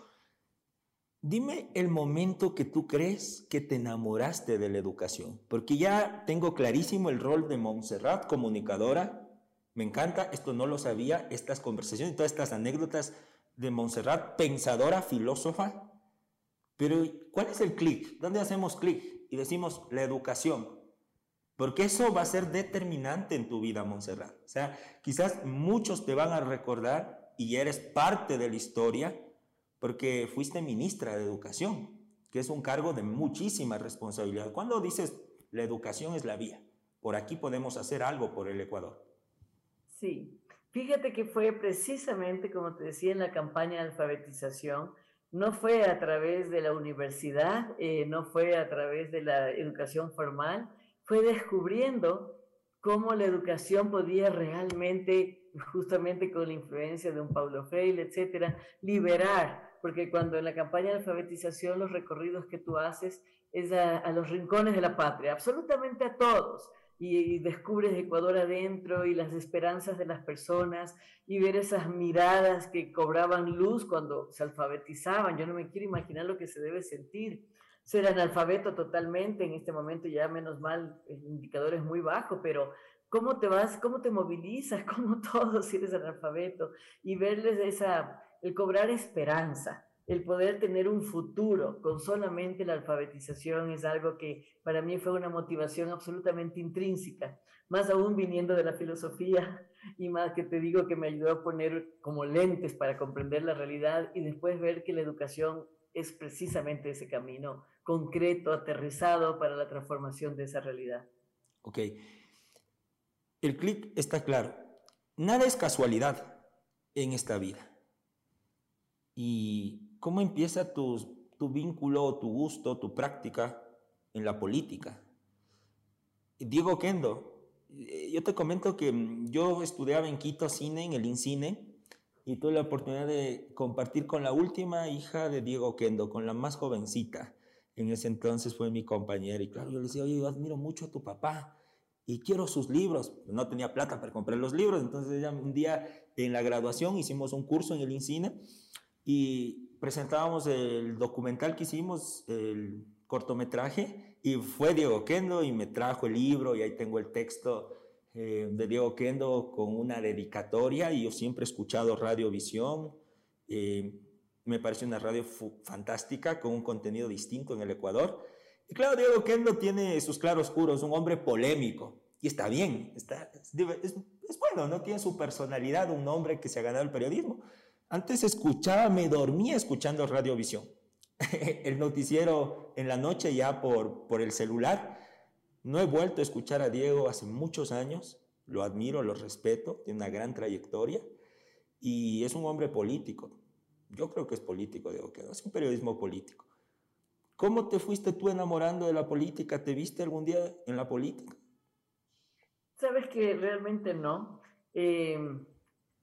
Dime el momento que tú crees que te enamoraste de la educación, porque ya tengo clarísimo el rol de Montserrat, comunicadora. Me encanta, esto no lo sabía, estas conversaciones, todas estas anécdotas de Montserrat, pensadora, filósofa. Pero, ¿cuál es el clic? ¿Dónde hacemos clic? Y decimos, la educación. Porque eso va a ser determinante en tu vida, Montserrat. O sea, quizás muchos te van a recordar y eres parte de la historia porque fuiste ministra de Educación, que es un cargo de muchísima responsabilidad. Cuando dices, la educación es la vía, por aquí podemos hacer algo por el Ecuador. Sí, fíjate que fue precisamente, como te decía, en la campaña de alfabetización. No fue a través de la universidad, eh, no fue a través de la educación formal, fue descubriendo cómo la educación podía realmente, justamente con la influencia de un Paulo Freire, etcétera, liberar, porque cuando en la campaña de alfabetización los recorridos que tú haces es a, a los rincones de la patria, absolutamente a todos, y, y descubres Ecuador adentro y las esperanzas de las personas y ver esas miradas que cobraban luz cuando se alfabetizaban. Yo no me quiero imaginar lo que se debe sentir ser analfabeto totalmente, en este momento ya menos mal, el indicador es muy bajo, pero ¿cómo te vas, cómo te movilizas, cómo todo si eres analfabeto? Y verles esa, el cobrar esperanza, el poder tener un futuro con solamente la alfabetización es algo que para mí fue una motivación absolutamente intrínseca, más aún viniendo de la filosofía y más que te digo que me ayudó a poner como lentes para comprender la realidad y después ver que la educación es precisamente ese camino concreto, aterrizado para la transformación de esa realidad. Ok. El clic está claro. Nada es casualidad en esta vida. ¿Y cómo empieza tu, tu vínculo, tu gusto, tu práctica en la política? Diego Oquendo, yo te comento que yo estudiaba en Quito cine, en el INCINE, y tuve la oportunidad de compartir con la última hija de Diego Oquendo, con la más jovencita. en ese entonces fue mi compañero, y claro, yo le decía, oye, yo admiro mucho a tu papá y quiero sus libros. No tenía plata para comprar los libros, entonces ya un día en la graduación hicimos un curso en el INCINE y presentábamos el documental que hicimos, el cortometraje, y fue Diego Oquendo y me trajo el libro, y ahí tengo el texto eh, de Diego Oquendo con una dedicatoria, y yo siempre he escuchado Radiovisión, eh, me parece una radio fantástica con un contenido distinto en el Ecuador. Y claro, Diego Oquendo tiene sus claroscuros, un hombre polémico, y está bien, está, es, es, es bueno, no tiene su personalidad, un hombre que se ha ganado el periodismo. Antes escuchaba, me dormía escuchando Radiovisión, el noticiero en la noche ya por, por el celular. No he vuelto a escuchar a Diego hace muchos años, lo admiro, lo respeto, tiene una gran trayectoria y es un hombre político. Yo creo que es político, Diego, que es un periodismo político. ¿Cómo te fuiste tú enamorando de la política? ¿Te viste algún día en la política? Sabes que realmente no. Eh,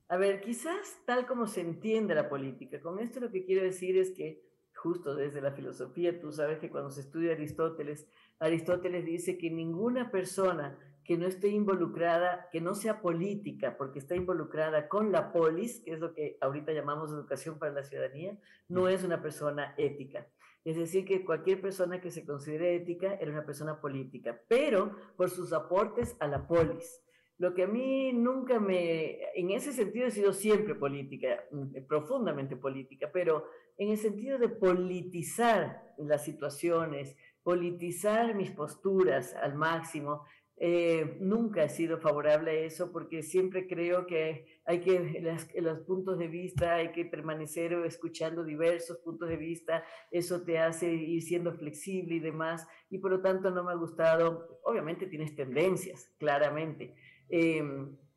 a ver, quizás tal como se entiende la política. Con esto lo que quiero decir es que justo desde la filosofía, tú sabes que cuando se estudia Aristóteles, Aristóteles dice que ninguna persona que no esté involucrada, que no sea política, porque está involucrada con la polis, que es lo que ahorita llamamos educación para la ciudadanía, no es una persona ética. Es decir, que cualquier persona que se considere ética era una persona política, pero por sus aportes a la polis. Lo que a mí nunca me... En ese sentido he sido siempre política, profundamente política, pero en el sentido de politizar las situaciones, politizar mis posturas al máximo, eh, nunca he sido favorable a eso, porque siempre creo que hay que, en las, en los puntos de vista, hay que permanecer escuchando diversos puntos de vista, eso te hace ir siendo flexible y demás, y por lo tanto no me ha gustado. Obviamente tienes tendencias, claramente, Eh,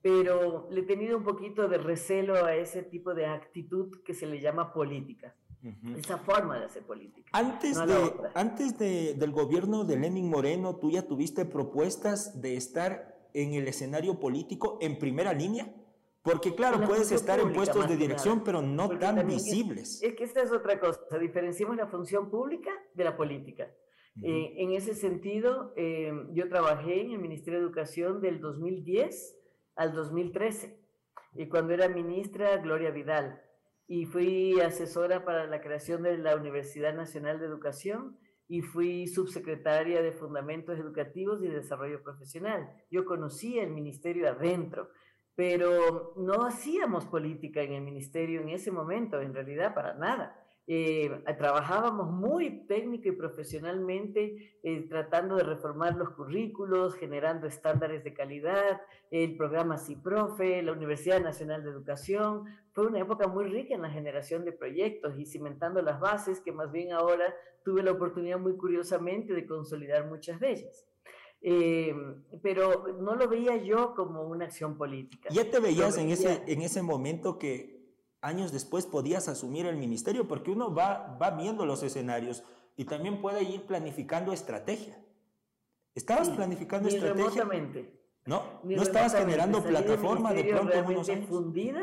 pero le he tenido un poquito de recelo a ese tipo de actitud que se le llama política, uh-huh. Esa forma de hacer política. Antes, no de, antes de, del gobierno de Lenin Moreno, ¿tú ya tuviste propuestas de estar en el escenario político en primera línea? Porque claro, puedes estar pública, en puestos de dirección, pero no tan visibles. Es, es que esta es otra cosa, diferenciamos la función pública de la política. Eh, en ese sentido, eh, yo trabajé en el Ministerio de Educación del dos mil diez al dos mil trece, y cuando era ministra Gloria Vidal, y fui asesora para la creación de la Universidad Nacional de Educación, y fui subsecretaria de Fundamentos Educativos y Desarrollo Profesional. Yo conocía el ministerio adentro, pero no hacíamos política en el ministerio en ese momento, en realidad para nada. Eh, trabajábamos muy técnico y profesionalmente, eh, tratando de reformar los currículos, generando estándares de calidad, el programa CIPROFE, la Universidad Nacional de Educación. Fue una época muy rica en la generación de proyectos y cimentando las bases, que más bien ahora tuve la oportunidad muy curiosamente de consolidar muchas de ellas. Eh, pero no lo veía yo como una acción política. ¿Ya te veías en ese, en ese momento que años después podías asumir el ministerio? Porque uno va, va viendo los escenarios y también puede ir planificando estrategia. ¿Estabas sí, planificando ni estrategia? Remotamente. No, ni no remotamente. Estabas generando plataforma de pronto en unos años. Fundida,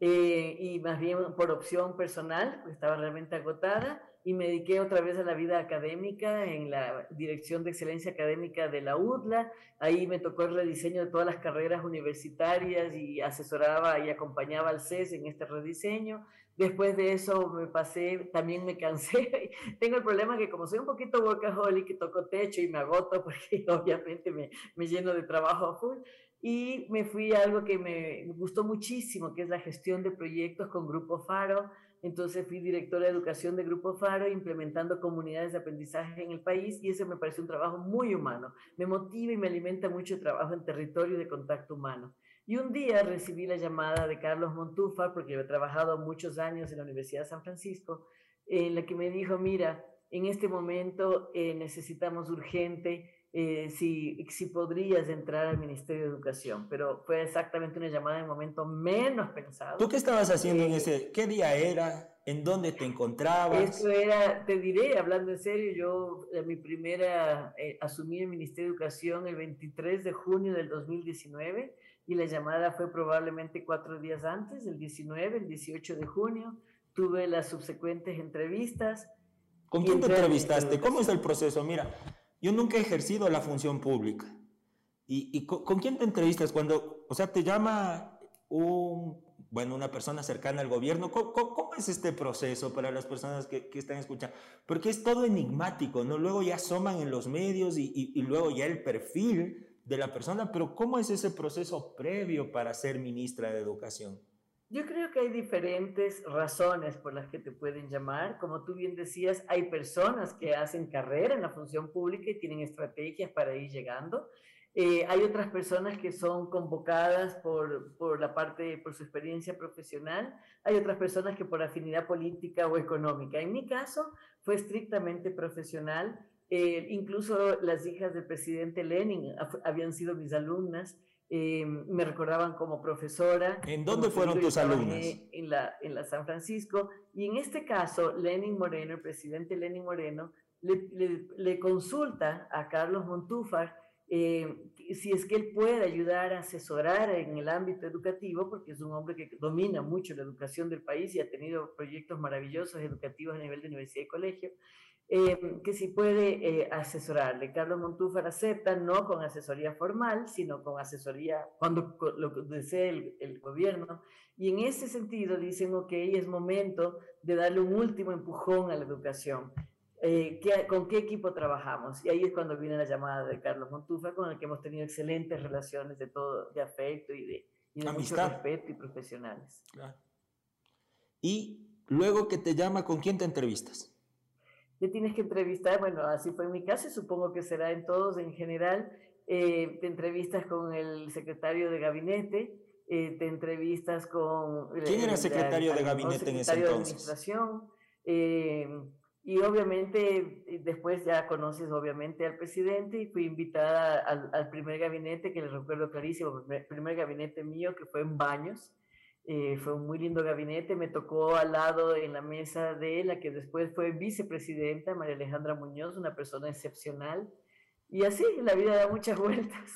eh, y más bien por opción personal, pues estaba realmente agotada, y me dediqué otra vez a la vida académica en la Dirección de Excelencia Académica de la UDLA. Ahí me tocó el rediseño de todas las carreras universitarias y asesoraba y acompañaba al C E S en este rediseño. Después de eso me pasé, también me cansé. Tengo el problema que como soy un poquito workaholic, toco techo y me agoto porque obviamente me, me lleno de trabajo a full. Y me fui a algo que me gustó muchísimo, que es la gestión de proyectos con Grupo Faro. Entonces fui directora de educación de Grupo Faro, implementando comunidades de aprendizaje en el país, y eso me parece un trabajo muy humano. Me motiva y me alimenta mucho el trabajo en territorio de contacto humano. Y un día recibí la llamada de Carlos Montúfar, porque yo he trabajado muchos años en la Universidad de San Francisco, en la que me dijo, mira, en este momento eh, necesitamos urgente... Eh, si, si podrías entrar al Ministerio de Educación, pero fue exactamente una llamada de momento menos pensado. ¿Tú qué estabas haciendo eh, en ese? ¿Qué día era? ¿En dónde te encontrabas? Eso era, te diré, hablando en serio, yo eh, mi primera, eh, asumí el Ministerio de Educación el veintitrés de junio del dos mil diecinueve, y la llamada fue probablemente cuatro días antes, el diecinueve, el dieciocho de junio, tuve las subsecuentes entrevistas. ¿Con quién te entrevistaste? ¿Cómo es el proceso? Mira, yo nunca he ejercido la función pública. ¿Y, y con, con quién te entrevistas? Cuando, o sea, te llama un, bueno, una persona cercana al gobierno. ¿Cómo, cómo, cómo es este proceso para las personas que, que están escuchando? Porque es todo enigmático, ¿no? Luego ya asoman en los medios y, y, y luego ya el perfil de la persona. Pero ¿cómo es ese proceso previo para ser ministra de Educación? Yo creo que hay diferentes razones por las que te pueden llamar. Como tú bien decías, hay personas que hacen carrera en la función pública y tienen estrategias para ir llegando. Eh, hay otras personas que son convocadas por, por la parte, por su experiencia profesional. Hay otras personas que por afinidad política o económica. En mi caso fue estrictamente profesional. Eh, incluso las hijas del presidente Lenin habían sido mis alumnas. Eh, me recordaban como profesora. ¿En dónde fueron tus alumnas? En la, en la San Francisco. Y en este caso, Lenin Moreno, el presidente Lenin Moreno, le, le, le consulta a Carlos Montúfar Eh, si es que él puede ayudar a asesorar en el ámbito educativo, porque es un hombre que domina mucho la educación del país y ha tenido proyectos maravillosos educativos a nivel de universidad y colegio, eh, que si puede eh, asesorarle. Carlos Montúfar acepta, no con asesoría formal, sino con asesoría cuando lo desee el, el gobierno, y en ese sentido dicen, ok, es momento de darle un último empujón a la educación. Eh, ¿qué, ¿Con qué equipo trabajamos? Y ahí es cuando viene la llamada de Carlos Montúfar, con el que hemos tenido excelentes relaciones de todo, de afecto y de, y de mucho respeto y profesionales. Claro. Y luego que te llama, ¿con quién te entrevistas? Te tienes que entrevistar, bueno, así fue en mi caso y supongo que será en todos en general. Eh, te entrevistas con el secretario de gabinete, eh, te entrevistas con... ¿Quién era el secretario de gabinete en ese entonces? El secretario de administración, eh, y obviamente después ya conoces obviamente al presidente y fui invitada al, al primer gabinete, que les recuerdo clarísimo, el primer, primer gabinete mío, que fue en Baños. Eh, fue un muy lindo gabinete, me tocó al lado en la mesa de la que después fue vicepresidenta, María Alejandra Muñoz, una persona excepcional. Y así la vida da muchas vueltas.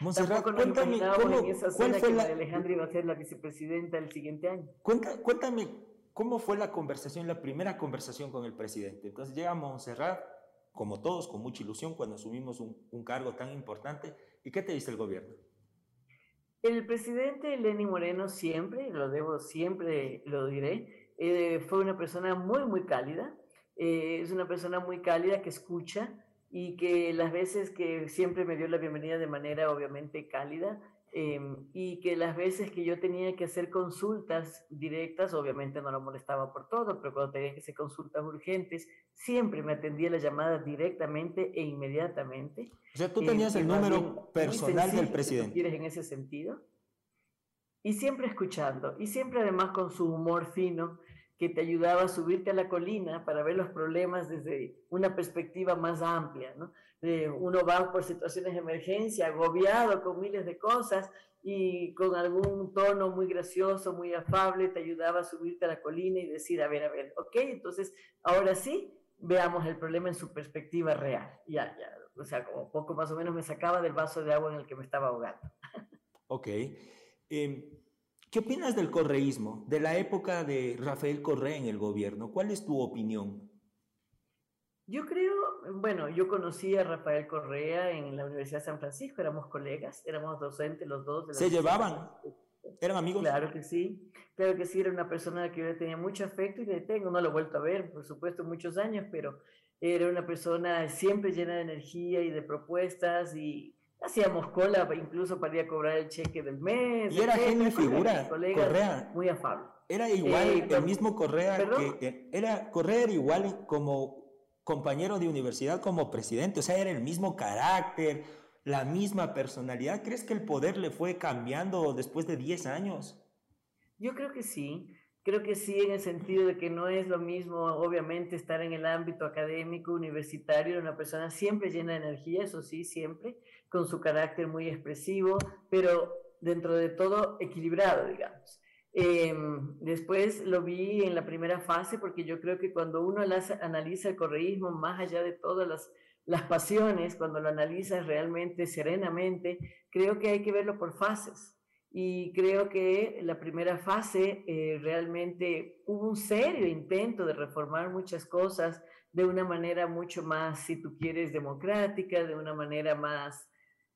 Montserrat, cuéntame, ¿cómo, en esa ¿cuál fue que la... María Alejandra iba a ser la vicepresidenta el siguiente año. Cuenta, cuéntame. ¿Cómo fue la conversación, la primera conversación con el presidente? Entonces llega Montserrat, como todos, con mucha ilusión cuando asumimos un, un cargo tan importante. ¿Y qué te dice el gobierno? El presidente Lenin Moreno siempre, lo debo siempre, lo diré, eh, fue una persona muy, muy cálida. Eh, es una persona muy cálida que escucha y que las veces que siempre me dio la bienvenida de manera obviamente cálida, Eh, y que las veces que yo tenía que hacer consultas directas, obviamente no lo molestaba por todo, pero cuando tenía que hacer consultas urgentes, siempre me atendía las llamadas directamente e inmediatamente. O sea, tú tenías eh, el número personal del presidente. ¿Quieres en ese sentido? Y siempre escuchando, y siempre además con su humor fino, que te ayudaba a subirte a la colina para ver los problemas desde una perspectiva más amplia, ¿no? Eh, uno va por situaciones de emergencia, agobiado con miles de cosas, y con algún tono muy gracioso, muy afable, te ayudaba a subirte a la colina y decir, a ver, a ver, ok, entonces, ahora sí, veamos el problema en su perspectiva real. Ya, ya, o sea, como poco más o menos me sacaba del vaso de agua en el que me estaba ahogando. Ok. Eh... ¿Qué opinas del correísmo, de la época de Rafael Correa en el gobierno? ¿Cuál es tu opinión? Yo creo, bueno, yo conocí a Rafael Correa en la Universidad de San Francisco, éramos colegas, éramos docentes los dos. De la ¿Se llevaban? ¿Eran amigos? Claro que sí, claro que sí, era una persona a la que yo le tenía mucho afecto y le tengo, no lo he vuelto a ver, por supuesto, muchos años, pero era una persona siempre llena de energía y de propuestas y... Hacíamos cola incluso para ir a cobrar el cheque del mes. Y era genio y figura, Correa. Muy afable. Era igual, eh, el mismo Correa, ¿perdón? que era Correa era igual como compañero de universidad, como presidente. O sea, era el mismo carácter, la misma personalidad. ¿Crees que el poder le fue cambiando después de diez años? Yo creo que sí. Creo que sí, en el sentido de que no es lo mismo, obviamente, estar en el ámbito académico, universitario, una persona siempre llena de energía, eso sí, siempre, con su carácter muy expresivo, pero dentro de todo equilibrado, digamos. Eh, después lo vi en la primera fase, porque yo creo que cuando uno las, analiza el correísmo, más allá de todas las, las pasiones, cuando lo analizas realmente serenamente, creo que hay que verlo por fases. Y creo que la primera fase eh, realmente hubo un serio intento de reformar muchas cosas de una manera mucho más, si tú quieres, democrática, de una manera más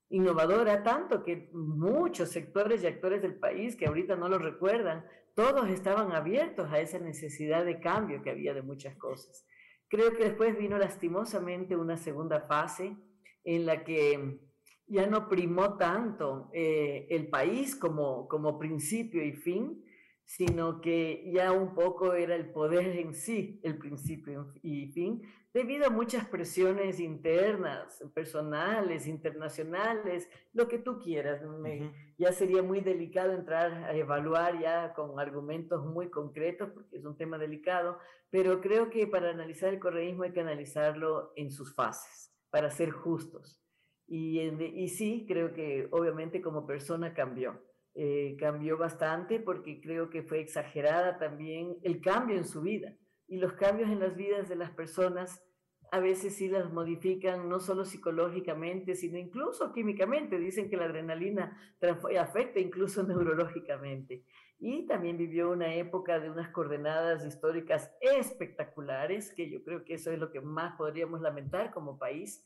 innovadora, tanto que muchos sectores y actores del país que ahorita no lo recuerdan, todos estaban abiertos a esa necesidad de cambio que había de muchas cosas. Creo que después vino lastimosamente una segunda fase en la que ya no primó tanto eh, el país como, como principio y fin, sino que ya un poco era el poder en sí, el principio y fin, debido a muchas presiones internas, personales, internacionales, lo que tú quieras. Me, ya sería muy delicado entrar a evaluar ya con argumentos muy concretos, porque es un tema delicado, pero creo que para analizar el correísmo hay que analizarlo en sus fases, para ser justos. Y, y sí, creo que obviamente como persona cambió. Eh, cambió bastante porque creo que fue exagerada también el cambio en su vida, y los cambios en las vidas de las personas a veces sí las modifican, no solo psicológicamente, sino incluso químicamente. Dicen que la adrenalina afecta incluso neurológicamente. Y también vivió una época de unas coordenadas históricas espectaculares, que yo creo que eso es lo que más podríamos lamentar como país,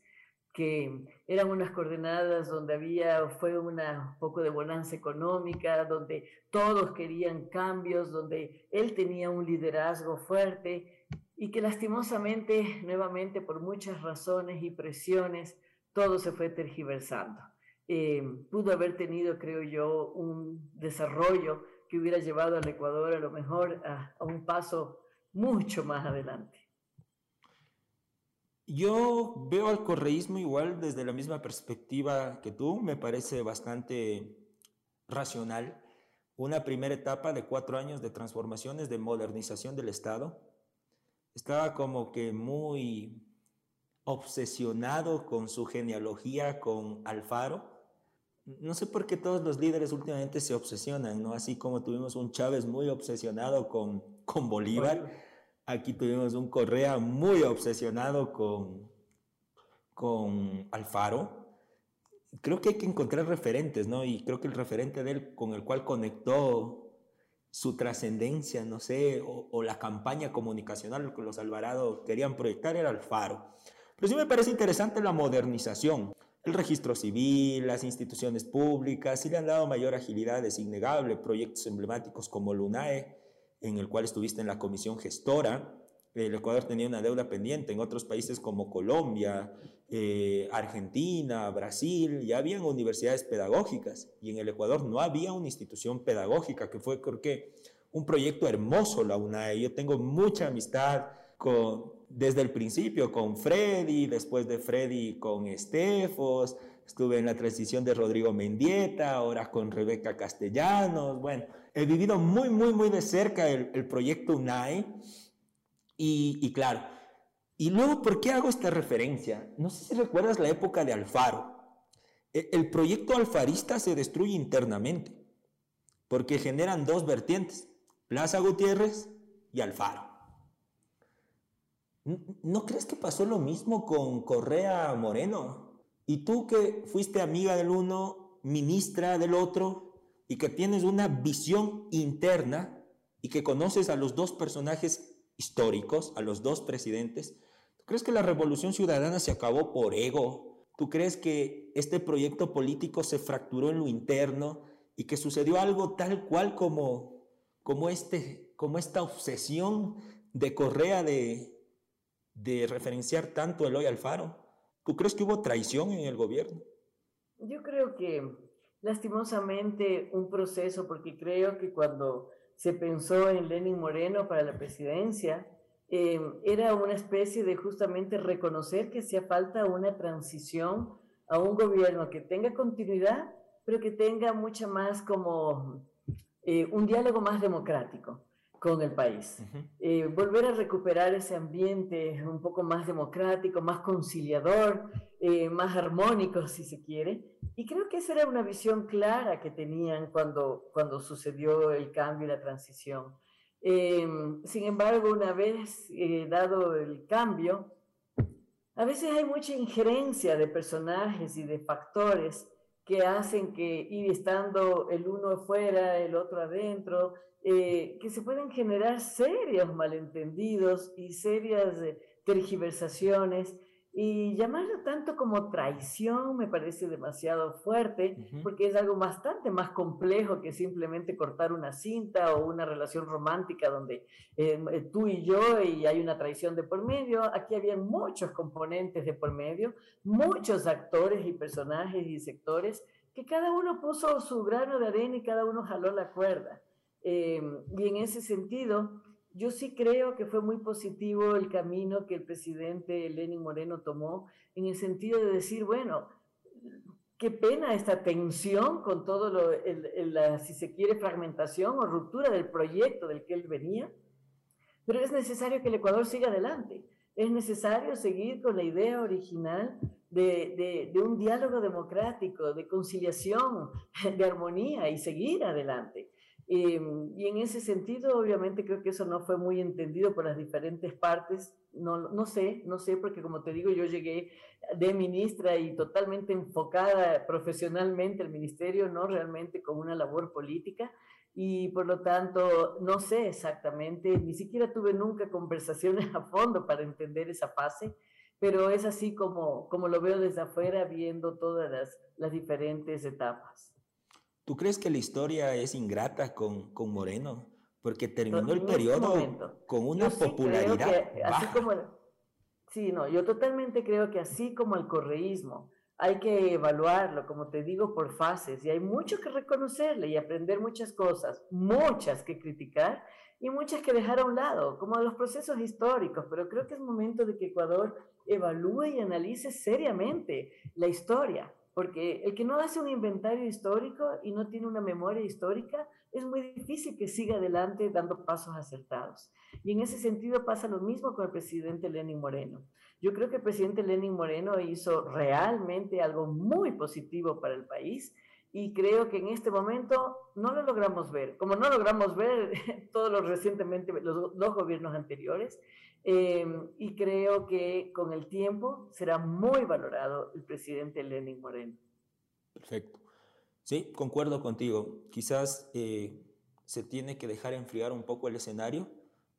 que eran unas coordenadas donde había, fue una, un poco de bonanza económica, donde todos querían cambios, donde él tenía un liderazgo fuerte, y que lastimosamente, nuevamente, por muchas razones y presiones, todo se fue tergiversando. Eh, pudo haber tenido, creo yo, un desarrollo que hubiera llevado al Ecuador a lo mejor a, a un paso mucho más adelante. Yo veo al correísmo igual desde la misma perspectiva que tú, me parece bastante racional. Una primera etapa de cuatro años de transformaciones, de modernización del Estado. Estaba como que muy obsesionado con su genealogía, con Alfaro. No sé por qué todos los líderes últimamente se obsesionan, ¿no? Así como tuvimos un Chávez muy obsesionado con, con Bolívar. Aquí tuvimos un Correa muy obsesionado con, con Alfaro. Creo que hay que encontrar referentes, ¿no? Y creo que el referente de él con el cual conectó su trascendencia, no sé, o, o la campaña comunicacional que los Alvarado querían proyectar era Alfaro. Pero sí me parece interesante la modernización. El registro civil, las instituciones públicas, sí le han dado mayor agilidad, es innegable. Proyectos emblemáticos como la U N A E, en el cual estuviste en la comisión gestora. El Ecuador tenía una deuda pendiente. En otros países como Colombia, eh, Argentina, Brasil, ya habían universidades pedagógicas, y en el Ecuador no había una institución pedagógica, que fue, creo que, un proyecto hermoso la U N A E. Yo tengo mucha amistad con, desde el principio con Freddy, después de Freddy con Estefos, estuve en la transición de Rodrigo Mendieta, ahora con Rebeca Castellanos. Bueno, he vivido muy, muy, muy de cerca el, el proyecto U N A E y, y claro. Y luego, ¿por qué hago esta referencia? No sé si recuerdas la época de Alfaro. El, el proyecto alfarista se destruye internamente porque generan dos vertientes, Plaza Gutiérrez y Alfaro. ¿No, no crees que pasó lo mismo con Correa Moreno? Y tú, que fuiste amiga del uno, ministra del otro, y que tienes una visión interna y que conoces a los dos personajes históricos, a los dos presidentes, ¿tú crees que la revolución ciudadana se acabó por ego? ¿Tú crees que este proyecto político se fracturó en lo interno y que sucedió algo tal cual como, como, este, como esta obsesión de Correa de, de referenciar tanto a Eloy Alfaro? ¿Tú crees que hubo traición en el gobierno? Yo creo que... lastimosamente un proceso, porque creo que cuando se pensó en Lenin Moreno para la presidencia, eh, era una especie de justamente reconocer que hacía falta una transición a un gobierno que tenga continuidad, pero que tenga mucha más como eh, un diálogo más democrático con el país. Uh-huh. eh, volver a recuperar ese ambiente un poco más democrático, más conciliador, eh, más armónico, si se quiere. Y creo que esa era una visión clara que tenían cuando, cuando sucedió el cambio y la transición. Eh, sin embargo, una vez eh, dado el cambio, a veces hay mucha injerencia de personajes y de factores que hacen que, ir estando el uno afuera, el otro adentro, eh, que se pueden generar serios malentendidos y serias eh, tergiversaciones, y llamarlo tanto como traición me parece demasiado fuerte, uh-huh. porque es algo bastante más complejo que simplemente cortar una cinta o una relación romántica donde eh, tú y yo y hay una traición de por medio. Aquí había muchos componentes de por medio, muchos actores y personajes y sectores que cada uno puso su grano de arena y cada uno jaló la cuerda. Eh, y en ese sentido, yo sí creo que fue muy positivo el camino que el presidente Lenin Moreno tomó, en el sentido de decir, bueno, qué pena esta tensión con todo lo, el, el, la, si se quiere, fragmentación o ruptura del proyecto del que él venía, pero es necesario que el Ecuador siga adelante, es necesario seguir con la idea original De, de, de un diálogo democrático, de conciliación, de armonía y seguir adelante. Eh, y en ese sentido, obviamente, creo que eso no fue muy entendido por las diferentes partes. No, no sé, no sé, porque como te digo, yo llegué de ministra y totalmente enfocada profesionalmente al ministerio, no realmente con una labor política, y por lo tanto no sé exactamente, ni siquiera tuve nunca conversaciones a fondo para entender esa fase. Pero es así como, como lo veo desde afuera, viendo todas las, las diferentes etapas. ¿Tú crees que la historia es ingrata con, con Moreno? Porque terminó el periodo con una popularidad baja. Sí, no, yo totalmente creo que así como el correísmo, hay que evaluarlo, como te digo, por fases, y hay mucho que reconocerle y aprender muchas cosas, muchas que criticar y muchas que dejar a un lado, como los procesos históricos, pero creo que es momento de que Ecuador evalúe y analice seriamente la historia, porque el que no hace un inventario histórico y no tiene una memoria histórica, es muy difícil que siga adelante dando pasos acertados. Y en ese sentido pasa lo mismo con el presidente Lenin Moreno. Yo creo que el presidente Lenin Moreno hizo realmente algo muy positivo para el país, y creo que en este momento no lo logramos ver, como no logramos ver todos los recientemente, los dos gobiernos anteriores, eh, y creo que con el tiempo será muy valorado el presidente Lenin Moreno. Perfecto. Sí, concuerdo contigo. Quizás eh, se tiene que dejar enfriar un poco el escenario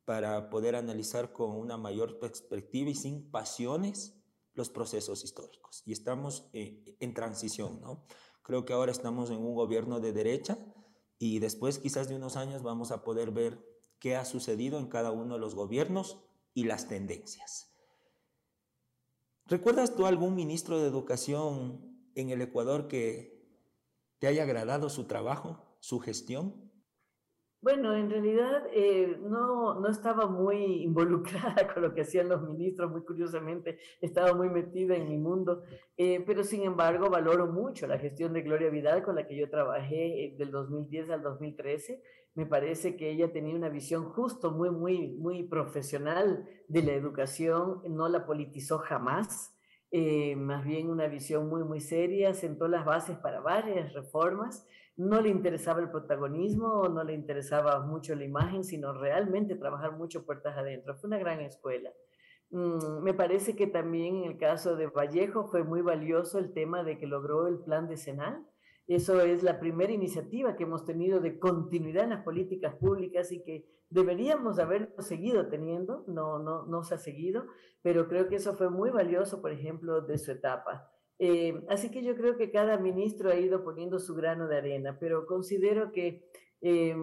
para poder analizar con una mayor perspectiva y sin pasiones los procesos históricos. Y estamos eh, en transición, ¿no? Creo que ahora estamos en un gobierno de derecha y después quizás de unos años vamos a poder ver qué ha sucedido en cada uno de los gobiernos y las tendencias. ¿Recuerdas tú algún ministro de educación en el Ecuador que te haya agradado su trabajo, su gestión? Bueno, en realidad eh, no, no estaba muy involucrada con lo que hacían los ministros, muy curiosamente estaba muy metida en mi mundo, eh, pero sin embargo valoro mucho la gestión de Gloria Vidal, con la que yo trabajé eh, del dos mil diez al dos mil trece. Me parece que ella tenía una visión justo muy, muy, muy profesional de la educación, no la politizó jamás, eh, más bien una visión muy, muy seria, sentó las bases para varias reformas. No le interesaba el protagonismo, no le interesaba mucho la imagen, sino realmente trabajar mucho puertas adentro. Fue una gran escuela. Mm, me parece que también en el caso de Vallejo fue muy valioso el tema de que logró el plan decenal. Eso es la primera iniciativa que hemos tenido de continuidad en las políticas públicas y que deberíamos haberlo seguido teniendo, no, no, no se ha seguido, pero creo que eso fue muy valioso, por ejemplo, de su etapa. Eh, así que yo creo que cada ministro ha ido poniendo su grano de arena, pero considero que eh,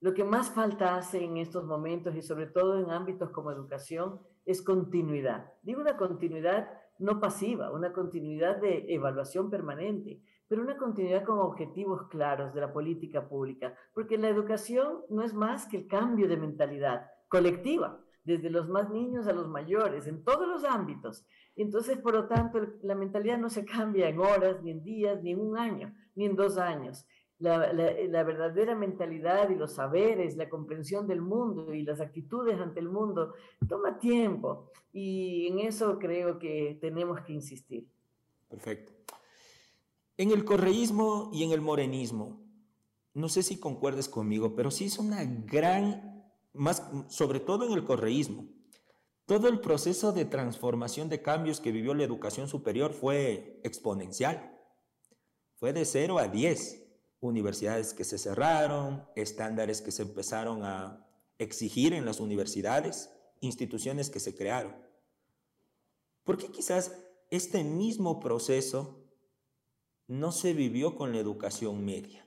lo que más falta hace en estos momentos, y sobre todo en ámbitos como educación, es continuidad. Digo una continuidad no pasiva, una continuidad de evaluación permanente, pero una continuidad con objetivos claros de la política pública, porque la educación no es más que el cambio de mentalidad colectiva, desde los más niños a los mayores, en todos los ámbitos. Entonces, por lo tanto, la mentalidad no se cambia en horas, ni en días, ni en un año, ni en dos años. La, la, la verdadera mentalidad y los saberes, la comprensión del mundo y las actitudes ante el mundo, toma tiempo. Y en eso creo que tenemos que insistir. Perfecto. En el correísmo y en el morenismo, no sé si concuerdes conmigo, pero sí es una gran, más, sobre todo en el correísmo, todo el proceso de transformación de cambios que vivió la educación superior fue exponencial. Fue de cero a diez. Universidades que se cerraron, estándares que se empezaron a exigir en las universidades, instituciones que se crearon. ¿Por qué quizás este mismo proceso no se vivió con la educación media?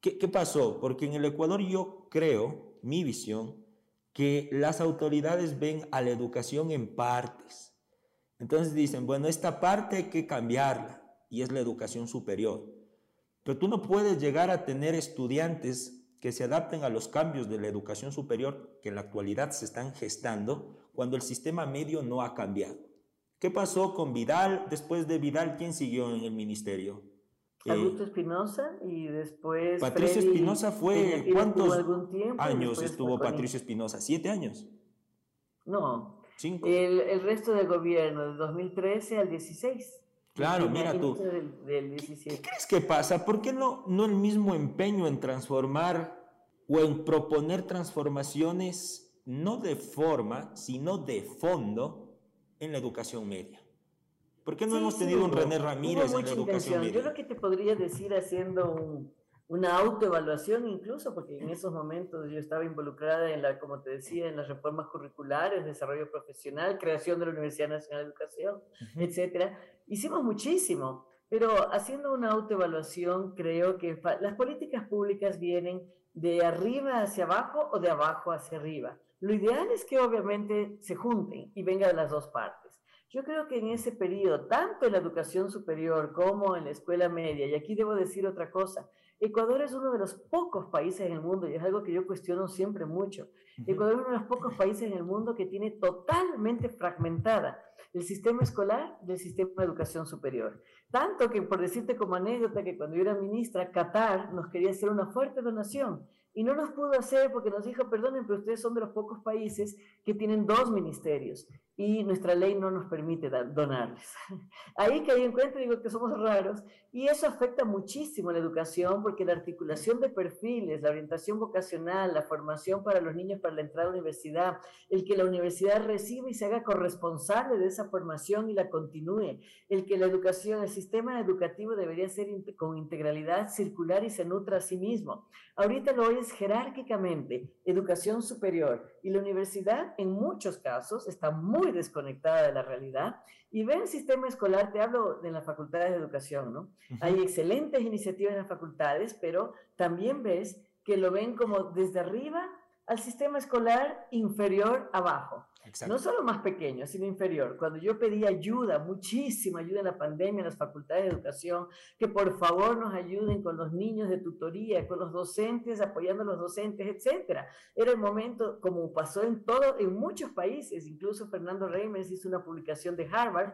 ¿Qué, qué pasó? Porque en el Ecuador yo creo, mi visión, que las autoridades ven a la educación en partes. Entonces dicen, bueno, esta parte hay que cambiarla, y es la educación superior. Pero tú no puedes llegar a tener estudiantes que se adapten a los cambios de la educación superior que en la actualidad se están gestando cuando el sistema medio no ha cambiado. ¿Qué pasó con Vidal? Después de Vidal, ¿quién siguió en el ministerio? Augusto eh, Espinosa y después... Patricio Espinosa fue... ¿Cuántos tiempo, años estuvo Patricio Espinosa? ¿Siete años? No. Cinco. El, el resto del gobierno, del dos mil trece al dieciséis. Claro, mira tú. Del, del diecisiete. ¿Qué, ¿Qué crees que pasa? ¿Por qué no, no el mismo empeño en transformar o en proponer transformaciones, no de forma, sino de fondo, en la educación media? ¿Por qué no sí, hemos tenido sí, un René Ramírez en la educación media? Yo lo que te podría decir haciendo un, una autoevaluación incluso, porque en esos momentos yo estaba involucrada en la, como te decía, en las reformas curriculares, desarrollo profesional, creación de la Universidad Nacional de Educación, uh-huh. etcétera. Hicimos muchísimo, pero haciendo una autoevaluación creo que las políticas públicas vienen de arriba hacia abajo o de abajo hacia arriba. Lo ideal es que obviamente se junten y vengan de las dos partes. Yo creo que en ese periodo, tanto en la educación superior como en la escuela media, y aquí debo decir otra cosa, Ecuador es uno de los pocos países en el mundo, y es algo que yo cuestiono siempre mucho, Ecuador es uno de los pocos países en el mundo que tiene totalmente fragmentada el sistema escolar del sistema de educación superior. Tanto que, por decirte como anécdota, que cuando yo era ministra, Qatar nos quería hacer una fuerte donación, y no nos pudo hacer porque nos dijo, perdonen, pero ustedes son de los pocos países que tienen dos ministerios y nuestra ley no nos permite donarles. Ahí que ahí encuentro, digo que somos raros, y eso afecta muchísimo a la educación porque la articulación de perfiles, la orientación vocacional, la formación para los niños para la entrada a la universidad, el que la universidad reciba y se haga corresponsable de esa formación y la continúe, el que la educación, el sistema educativo debería ser con integralidad circular y se nutra a sí mismo. Ahorita lo hoy es jerárquicamente educación superior y la universidad en muchos casos está muy desconectada de la realidad y ve el sistema escolar, te hablo de las facultades de educación, ¿no? Uh-huh. Hay excelentes iniciativas en las facultades, pero también ves que lo ven como desde arriba al sistema escolar inferior abajo. Exacto. No solo más pequeño, sino inferior. Cuando yo pedí ayuda, muchísima ayuda en la pandemia, en las facultades de educación, que por favor nos ayuden con los niños de tutoría, con los docentes, apoyando a los docentes, etcétera. Era el momento, como pasó en todo, en muchos países, incluso Fernando Reimers hizo una publicación de Harvard,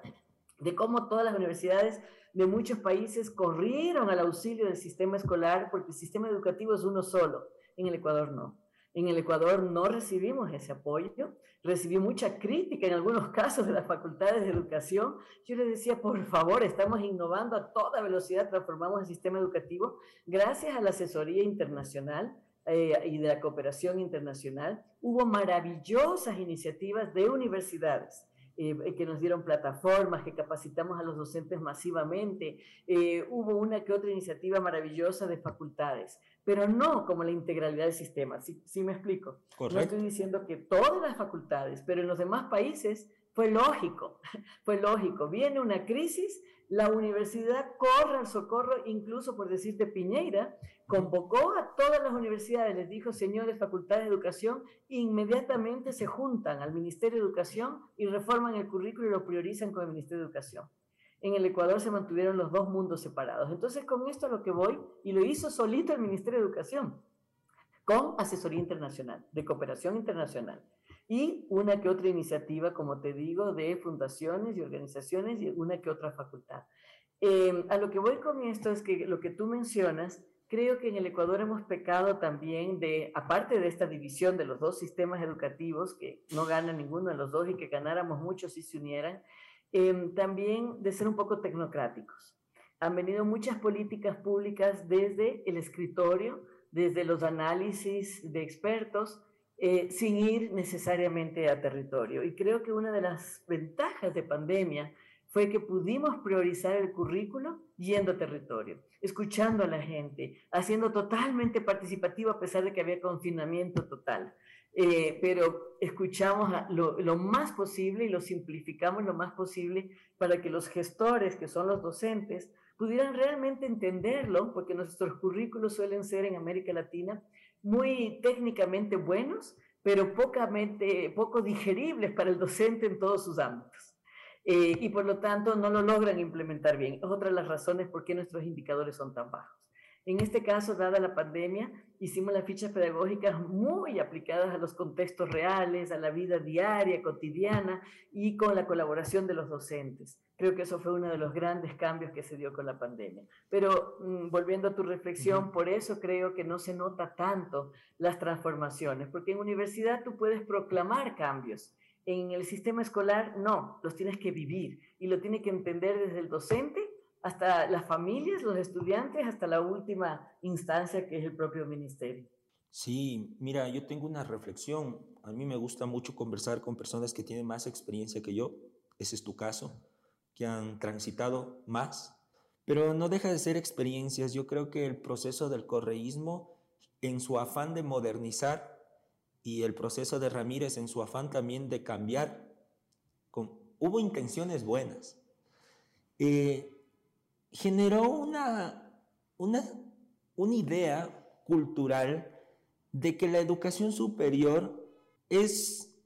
de cómo todas las universidades de muchos países corrieron al auxilio del sistema escolar, porque el sistema educativo es uno solo. En el Ecuador no. En el Ecuador no recibimos ese apoyo, recibí mucha crítica en algunos casos de las facultades de educación. Yo les decía, por favor, estamos innovando a toda velocidad, transformamos el sistema educativo gracias a la asesoría internacional eh, y de la cooperación internacional. Hubo maravillosas iniciativas de universidades. Eh, que nos dieron plataformas, que capacitamos a los docentes masivamente, eh, hubo una que otra iniciativa maravillosa de facultades, pero no como la integralidad del sistema, si, si me explico. Correcto. No estoy diciendo que todas las facultades, pero en los demás países fue lógico, fue lógico, viene una crisis, la universidad corre al socorro, incluso por decirte Piñeira, convocó a todas las universidades, les dijo, señores, facultades de educación, inmediatamente se juntan al Ministerio de Educación y reforman el currículo y lo priorizan con el Ministerio de Educación. En el Ecuador se mantuvieron los dos mundos separados. Entonces, con esto a lo que voy, y lo hizo solito el Ministerio de Educación, con asesoría internacional, de cooperación internacional. Y una que otra iniciativa, como te digo, de fundaciones y organizaciones y una que otra facultad. Eh, a lo que voy con esto es que lo que tú mencionas, creo que en el Ecuador hemos pecado también de, aparte de esta división de los dos sistemas educativos, que no gana ninguno de los dos y que ganáramos mucho si se unieran, eh, también de ser un poco tecnocráticos. Han venido muchas políticas públicas desde el escritorio, desde los análisis de expertos, Eh, sin ir necesariamente a territorio. Y creo que una de las ventajas de pandemia fue que pudimos priorizar el currículo yendo a territorio, escuchando a la gente, haciendo totalmente participativo a pesar de que había confinamiento total. eh, pero escuchamos lo, lo más posible y lo simplificamos lo más posible para que los gestores, que son los docentes, pudieran realmente entenderlo, porque nuestros currículos suelen ser en América Latina muy técnicamente buenos, pero pocamente, poco digeribles para el docente en todos sus ámbitos. Eh, y por lo tanto no lo logran implementar bien. Es otra de las razones por qué nuestros indicadores son tan bajos. En este caso, dada la pandemia, hicimos las fichas pedagógicas muy aplicadas a los contextos reales, a la vida diaria, cotidiana, y con la colaboración de los docentes. Creo que eso fue uno de los grandes cambios que se dio con la pandemia. Pero mm, volviendo a tu reflexión, por eso creo que no se nota tanto las transformaciones, porque en universidad tú puedes proclamar cambios. En el sistema escolar, no, los tienes que vivir, y lo tiene que entender desde el docente hasta las familias, los estudiantes, hasta la última instancia que es el propio ministerio. Sí, mira, yo tengo una reflexión. A mí me gusta mucho conversar con personas que tienen más experiencia que yo, ese es tu caso, que han transitado más, pero no deja de ser experiencias. Yo creo que el proceso del correísmo, en su afán de modernizar, y el proceso de Ramírez, en su afán también de cambiar, con, hubo intenciones buenas. Eh, generó una, una, una idea cultural de que la educación superior es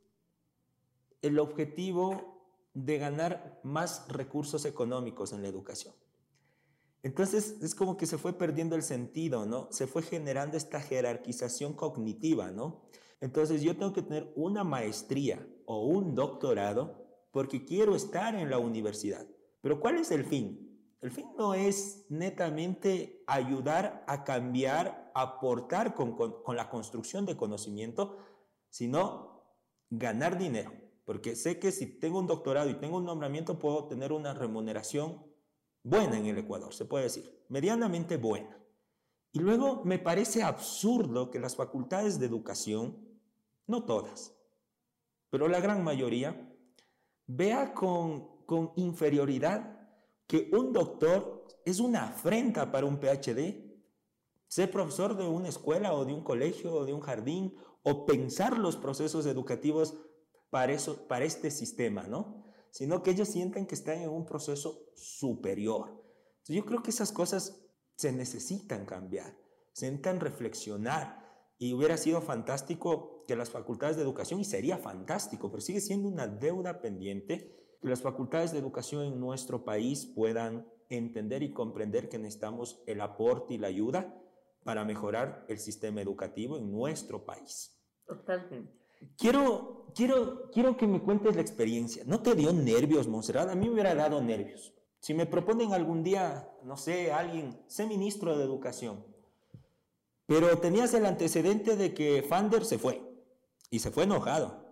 el objetivo de ganar más recursos económicos en la educación. Entonces es como que se fue perdiendo el sentido, ¿no? Se fue generando esta jerarquización cognitiva, ¿no? Entonces yo tengo que tener una maestría o un doctorado porque quiero estar en la universidad. Pero ¿cuál es el fin? El fin no es netamente ayudar a cambiar, aportar con, con, con la construcción de conocimiento, sino ganar dinero. Porque sé que si tengo un doctorado y tengo un nombramiento, puedo tener una remuneración buena en el Ecuador, se puede decir, medianamente buena. Y luego me parece absurdo que las facultades de educación, no todas, pero la gran mayoría, vea con, con inferioridad que un doctor es una afrenta para un P H D. Ser profesor de una escuela o de un colegio o de un jardín, o pensar los procesos educativos para, eso, para este sistema, ¿no? Sino que ellos sienten que están en un proceso superior. Entonces, yo creo que esas cosas se necesitan cambiar, se necesitan reflexionar. Y hubiera sido fantástico que las facultades de educación, y sería fantástico, pero sigue siendo una deuda pendiente, que las facultades de educación en nuestro país puedan entender y comprender que necesitamos el aporte y la ayuda para mejorar el sistema educativo en nuestro país. Totalmente. Quiero, quiero, quiero que me cuentes la experiencia. ¿No te dio nervios, Montserrat? A mí me hubiera dado nervios. Si me proponen algún día, no sé, alguien, sé ministro de educación, pero tenías el antecedente de que Fander se fue, y se fue enojado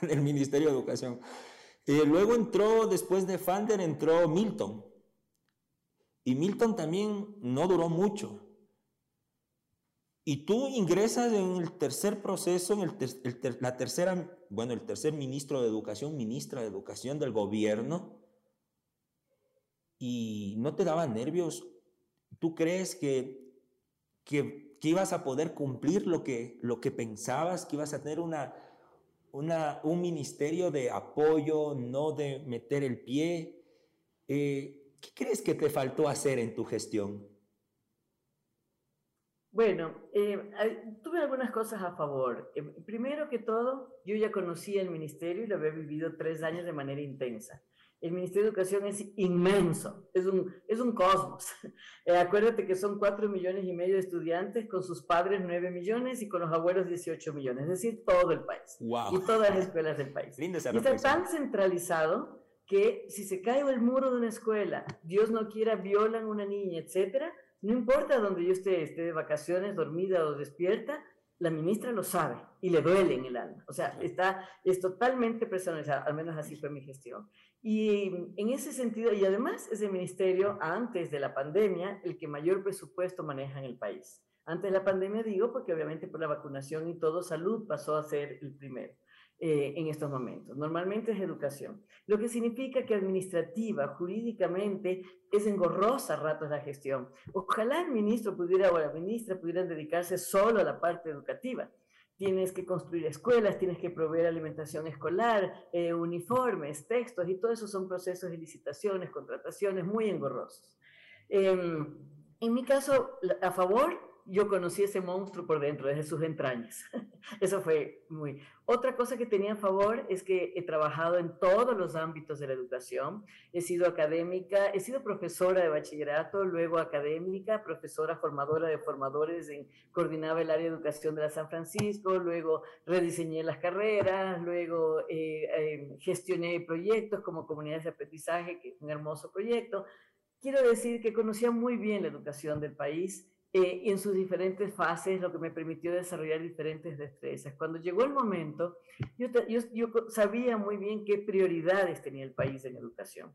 del Ministerio de Educación. Eh, luego entró, después de Fander, entró Milton. Y Milton también no duró mucho. Y tú ingresas en el tercer proceso, en el ter el ter la tercera, bueno, el tercer ministro de Educación, ministra de Educación del gobierno. ¿Y no te daba nervios? ¿Tú crees que, que, que ibas a poder cumplir lo que, lo que pensabas, que ibas a tener una... Una, un ministerio de apoyo, no de meter el pie? Eh, ¿Qué crees que te faltó hacer en tu gestión? Bueno, eh, tuve algunas cosas a favor. Eh, primero que todo, yo ya conocía el ministerio y lo había vivido tres años de manera intensa. El Ministerio de Educación es inmenso, es un, es un cosmos. Eh, acuérdate que son cuatro millones y medio de estudiantes, con sus padres nueve millones y con los abuelos dieciocho millones, es decir, todo el país. Wow. Y todas las escuelas del país. Lindo esa reflexión. Y está tan centralizado que si se cae el muro de una escuela, Dios no quiera, violan a una niña, etcétera, no importa donde yo esté, esté de vacaciones, dormida o despierta, la ministra lo sabe y le duele en el alma. O sea, está, es totalmente personalizado, al menos así fue mi gestión. Y en ese sentido, y además es el ministerio, antes de la pandemia, el que mayor presupuesto maneja en el país. Antes de la pandemia digo, porque obviamente por la vacunación y todo, salud pasó a ser el primero eh, en estos momentos. Normalmente es educación. Lo que significa que administrativa, jurídicamente, es engorrosa a ratos la gestión. Ojalá el ministro pudiera o la ministra pudieran dedicarse solo a la parte educativa. tienes que construir escuelas, tienes que proveer alimentación escolar, eh, uniformes, textos, y todo eso son procesos de licitaciones, contrataciones muy engorrosos. Eh, en mi caso, a favor, yo conocí ese monstruo por dentro, desde sus entrañas. Eso fue muy... Otra cosa que tenía a favor es que he trabajado en todos los ámbitos de la educación. He sido académica, he sido profesora de bachillerato, luego académica, profesora formadora de formadores, en, coordinaba el área de educación de la San Francisco, luego rediseñé las carreras, luego eh, eh, gestioné proyectos como comunidades de aprendizaje, que es un hermoso proyecto. Quiero decir que conocía muy bien la educación del país, Eh, y en sus diferentes fases, lo que me permitió desarrollar diferentes destrezas. Cuando llegó el momento, yo, yo, yo sabía muy bien qué prioridades tenía el país en educación.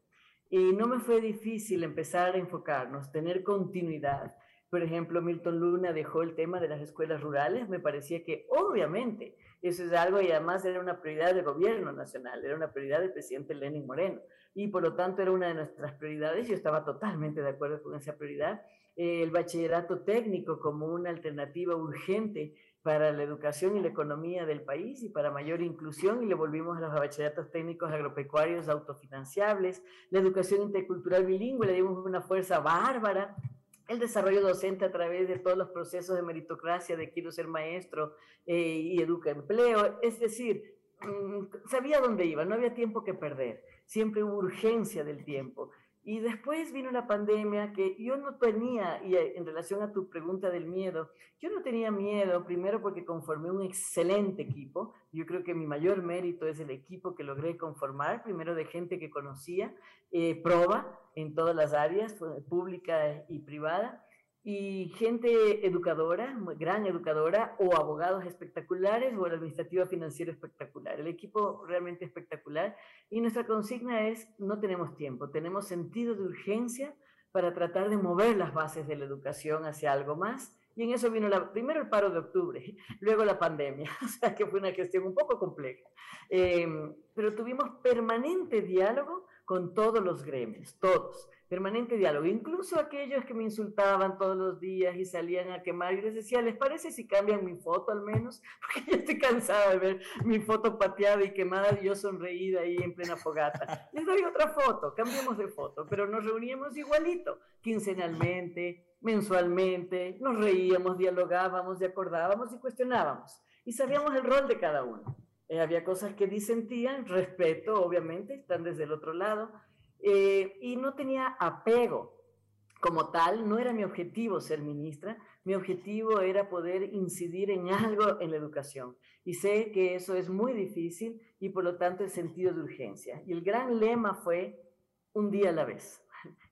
Y no me fue difícil empezar a enfocarnos, tener continuidad. Por ejemplo, Milton Luna dejó el tema de las escuelas rurales, me parecía que obviamente eso es algo, y además era una prioridad del gobierno nacional, era una prioridad del presidente Lenin Moreno, y por lo tanto era una de nuestras prioridades. Yo estaba totalmente de acuerdo con esa prioridad. El bachillerato técnico como una alternativa urgente para la educación y la economía del país y para mayor inclusión, y le volvimos a los bachilleratos técnicos agropecuarios autofinanciables, la educación intercultural bilingüe, le dimos una fuerza bárbara, el desarrollo docente a través de todos los procesos de meritocracia, de quiero ser maestro eh, y educa empleo, es decir, sabía dónde iba, no había tiempo que perder, siempre hubo urgencia del tiempo. Y después vino la pandemia, que yo no tenía, y en relación a tu pregunta del miedo, yo no tenía miedo, primero porque conformé un excelente equipo. Yo creo que mi mayor mérito es el equipo que logré conformar, primero de gente que conocía, eh, proba en todas las áreas, pública y privada, y gente educadora, gran educadora, o abogados espectaculares, o la administrativa financiera espectacular. El equipo realmente espectacular. Y nuestra consigna es, no tenemos tiempo, tenemos sentido de urgencia para tratar de mover las bases de la educación hacia algo más. Y en eso vino la, primero el paro de octubre, luego la pandemia, o sea que fue una gestión un poco compleja. Eh, pero tuvimos permanente diálogo con todos los gremios, todos. Permanente diálogo, incluso aquellos que me insultaban todos los días y salían a quemar, y les decía, ¿les parece si cambian mi foto al menos? Porque yo estoy cansada de ver mi foto pateada y quemada y yo sonreída ahí en plena fogata. Les doy otra foto, cambiamos de foto, pero nos reuníamos igualito, quincenalmente, mensualmente, nos reíamos, dialogábamos, y acordábamos y cuestionábamos, y sabíamos el rol de cada uno. Eh, había cosas que disentían, respeto, obviamente, están desde el otro lado. Eh, y no tenía apego como tal, no era mi objetivo ser ministra, mi objetivo era poder incidir en algo en la educación, y sé que eso es muy difícil, y por lo tanto el sentido de urgencia, y el gran lema fue un día a la vez,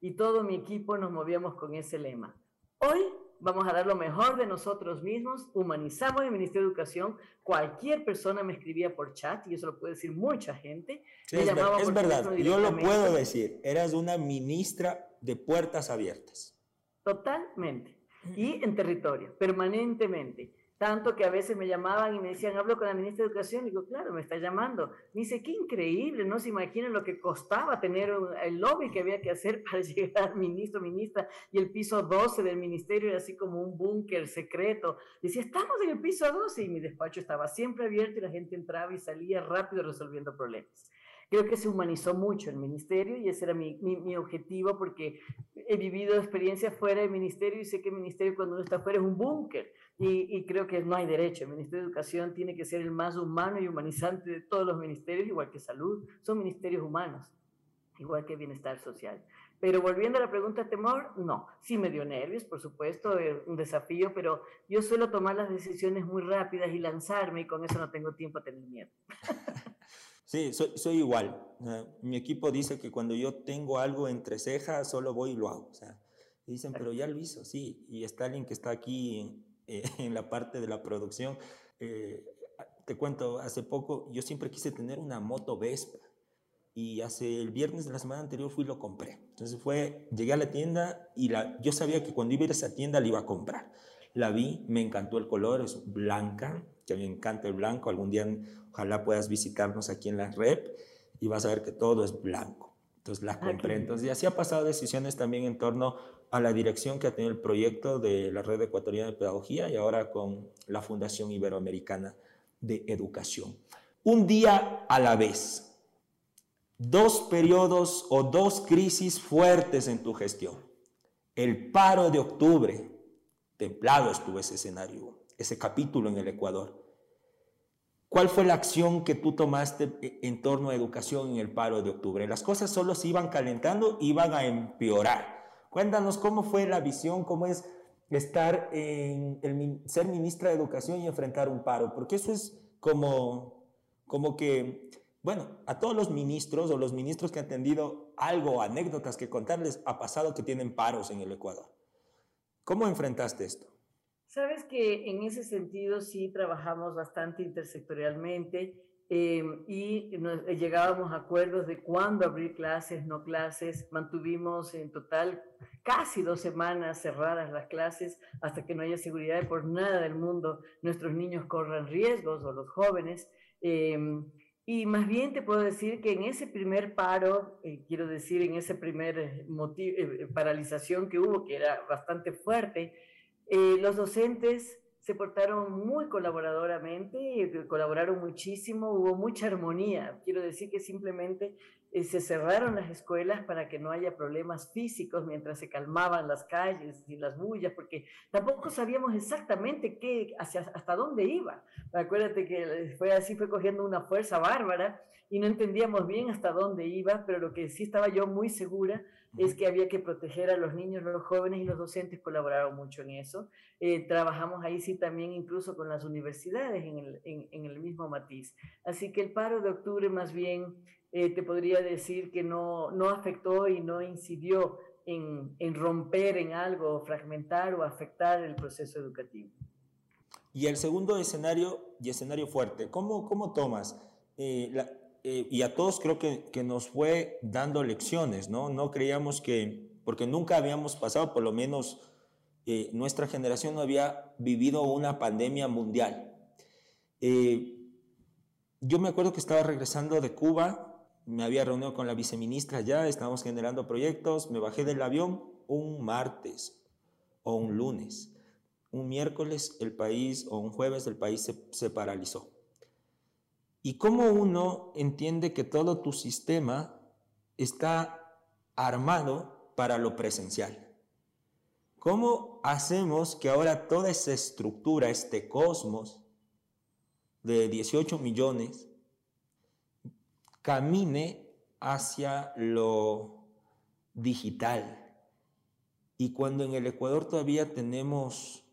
y todo mi equipo nos movíamos con ese lema. Hoy vamos a dar lo mejor de nosotros mismos, humanizamos el Ministerio de Educación. Cualquier persona me escribía por chat, y eso lo puede decir mucha gente. Sí, es ver, es verdad, yo lo puedo decir, eras una ministra de puertas abiertas. Totalmente, y en territorio, permanentemente. Tanto que a veces me llamaban y me decían, hablo con la ministra de Educación, y digo, claro, me está llamando. Me dice, qué increíble, no se imaginan lo que costaba tener un, el lobby que había que hacer para llegar ministro, ministra, y el piso doce del ministerio era así como un búnker secreto. Decía, estamos en el piso doce, y mi despacho estaba siempre abierto, y la gente entraba y salía rápido resolviendo problemas. Creo que se humanizó mucho el ministerio, y ese era mi, mi, mi objetivo, porque he vivido experiencias fuera del ministerio, y sé que el ministerio cuando uno está fuera es un búnker, y, y creo que no hay derecho. El Ministerio de Educación tiene que ser el más humano y humanizante de todos los ministerios, igual que salud, son ministerios humanos, igual que bienestar social. Pero volviendo a la pregunta, temor, no, sí me dio nervios, por supuesto, un desafío, pero yo suelo tomar las decisiones muy rápidas y lanzarme, y con eso no tengo tiempo a tener miedo. Sí, soy, soy igual. Uh, mi equipo dice que cuando yo tengo algo entre cejas, solo voy y lo hago. O sea, dicen, pero ya lo hizo, sí. Y está alguien que está aquí en, eh, en la parte de la producción. Eh, te cuento, hace poco yo siempre quise tener una moto Vespa. Y hace el viernes de la semana anterior fui y lo compré. Entonces fue, llegué a la tienda y la, yo sabía que cuando iba a ir a esa tienda la iba a comprar. La vi, me encantó el color, es blanca, que a mí me encanta el blanco. Algún día ojalá puedas visitarnos aquí en la rep y vas a ver que todo es blanco. Entonces la compré. Entonces, y así ha pasado decisiones también en torno a la dirección que ha tenido el proyecto de la Red Ecuatoriana de Pedagogía y ahora con la Fundación Iberoamericana de Educación. Un día a la vez, dos periodos o dos crisis fuertes en tu gestión. El paro de octubre, templado estuvo ese escenario, ese capítulo en el Ecuador. ¿Cuál fue la acción que tú tomaste en torno a educación en el paro de octubre? Las cosas solo se iban calentando, iban a empeorar. Cuéntanos cómo fue la visión, cómo es estar en el, ser ministra de Educación y enfrentar un paro, porque eso es como, como que, bueno, a todos los ministros o los ministros que han tenido algo, anécdotas que contarles, ha pasado que tienen paros en el Ecuador. ¿Cómo enfrentaste esto? Sabes que en ese sentido sí trabajamos bastante intersectorialmente eh, y nos, eh, llegábamos a acuerdos de cuándo abrir clases, no clases. Mantuvimos en total casi dos semanas cerradas las clases hasta que no haya seguridad y por nada del mundo nuestros niños corran riesgos o los jóvenes. Eh, y más bien te puedo decir que en ese primer paro, eh, quiero decir en ese primer motivo, eh, paralización que hubo, que era bastante fuerte, Eh, los docentes se portaron muy colaboradoramente, eh, colaboraron muchísimo, hubo mucha armonía. Quiero decir que simplemente eh, se cerraron las escuelas para que no haya problemas físicos mientras se calmaban las calles y las bullas, porque tampoco sabíamos exactamente qué, hacia, hasta dónde iba. Acuérdate que fue así, fue cogiendo una fuerza bárbara y no entendíamos bien hasta dónde iba, pero lo que sí estaba yo muy segura es que había que proteger a los niños, los jóvenes, y los docentes colaboraron mucho en eso. Eh, trabajamos ahí sí también incluso con las universidades en el, en, en el mismo matiz. Así que el paro de octubre más bien eh, te podría decir que no, no afectó y no incidió en, en romper en algo, fragmentar o afectar el proceso educativo. Y el segundo escenario, y escenario fuerte, ¿cómo, cómo tomas eh, la... Eh, y a todos creo que, que nos fue dando lecciones, ¿no? No creíamos que, porque nunca habíamos pasado, por lo menos eh, nuestra generación no había vivido una pandemia mundial. Eh, yo me acuerdo que estaba regresando de Cuba, me había reunido con la viceministra ya, estábamos generando proyectos, me bajé del avión un martes o un lunes. Un miércoles el país o un jueves el país se, se paralizó. Y cómo uno entiende que todo tu sistema está armado para lo presencial. ¿Cómo hacemos que ahora toda esa estructura, este cosmos de dieciocho millones, camine hacia lo digital? Y cuando en el Ecuador todavía tenemos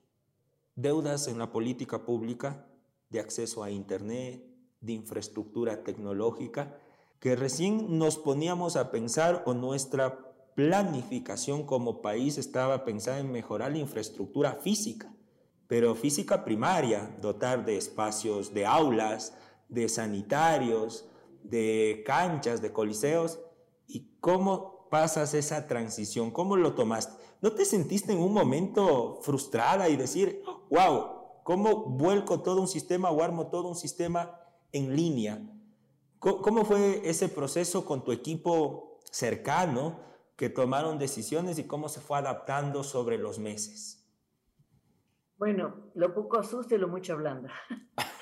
deudas en la política pública de acceso a Internet, de infraestructura tecnológica, que recién nos poníamos a pensar o nuestra planificación como país estaba pensada en mejorar la infraestructura física, pero física primaria, dotar de espacios, de aulas, de sanitarios, de canchas, de coliseos. ¿Y cómo pasas esa transición? ¿Cómo lo tomaste? ¿No te sentiste en un momento frustrada y decir, wow, cómo vuelco todo un sistema o armo todo un sistema en línea? ¿Cómo fue ese proceso con tu equipo cercano que tomaron decisiones y cómo se fue adaptando sobre los meses? Bueno, lo poco asusta y lo mucho ablanda.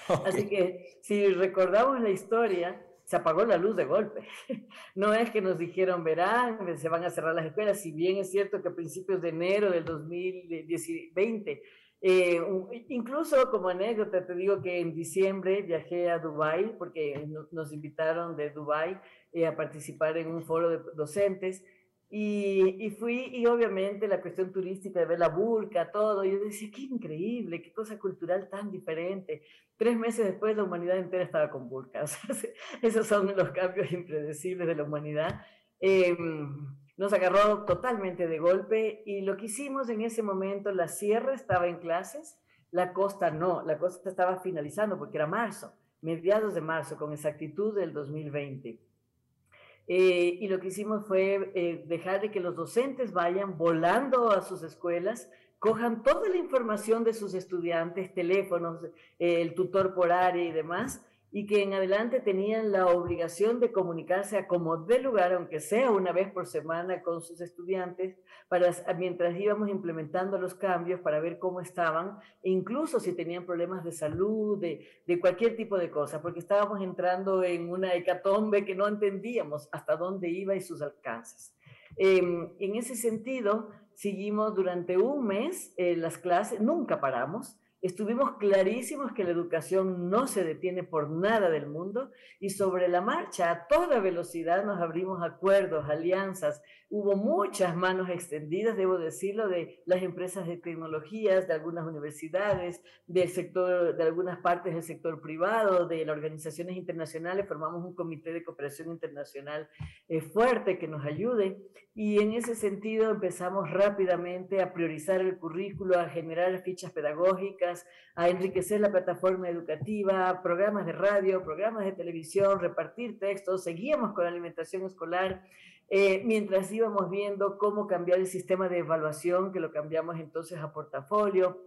Okay. Así que si recordamos la historia, se apagó la luz de golpe. No es que nos dijeron, verán, se van a cerrar las escuelas, si bien es cierto que a principios de enero del dos mil veinte... Eh, incluso como anécdota te digo que en diciembre viajé a Dubai porque nos invitaron de Dubai eh, a participar en un foro de docentes y, y fui, y obviamente la cuestión turística de ver la burka, todo, yo decía, qué increíble, qué cosa cultural tan diferente. Tres meses después la humanidad entera estaba con burka, o sea, esos son los cambios impredecibles de la humanidad. eh, Nos agarró totalmente de golpe y lo que hicimos en ese momento, la sierra estaba en clases, la costa no, la costa estaba finalizando porque era marzo, mediados de marzo, con exactitud del dos mil veinte. Eh, y lo que hicimos fue eh, dejar de que los docentes vayan volando a sus escuelas, cojan toda la información de sus estudiantes, teléfonos, eh, el tutor por área y demás, y que en adelante tenían la obligación de comunicarse a como de lugar, aunque sea una vez por semana, con sus estudiantes, para, mientras íbamos implementando los cambios, para ver cómo estaban, incluso si tenían problemas de salud, de, de cualquier tipo de cosa, porque estábamos entrando en una hecatombe que no entendíamos hasta dónde iba y sus alcances. Eh, en ese sentido, seguimos durante un mes eh, las clases, nunca paramos. Estuvimos clarísimos que la educación no se detiene por nada del mundo y sobre la marcha a toda velocidad nos abrimos acuerdos, alianzas. Hubo muchas manos extendidas, debo decirlo, de las empresas de tecnologías, de algunas universidades, del sector, de algunas partes del sector privado, de las organizaciones internacionales. Formamos un comité de cooperación internacional eh, fuerte que nos ayude y en ese sentido empezamos rápidamente a priorizar el currículo, a generar fichas pedagógicas, a enriquecer la plataforma educativa, programas de radio, programas de televisión, repartir textos, seguíamos con la alimentación escolar, eh, mientras íbamos viendo cómo cambiar el sistema de evaluación, que lo cambiamos entonces a portafolio,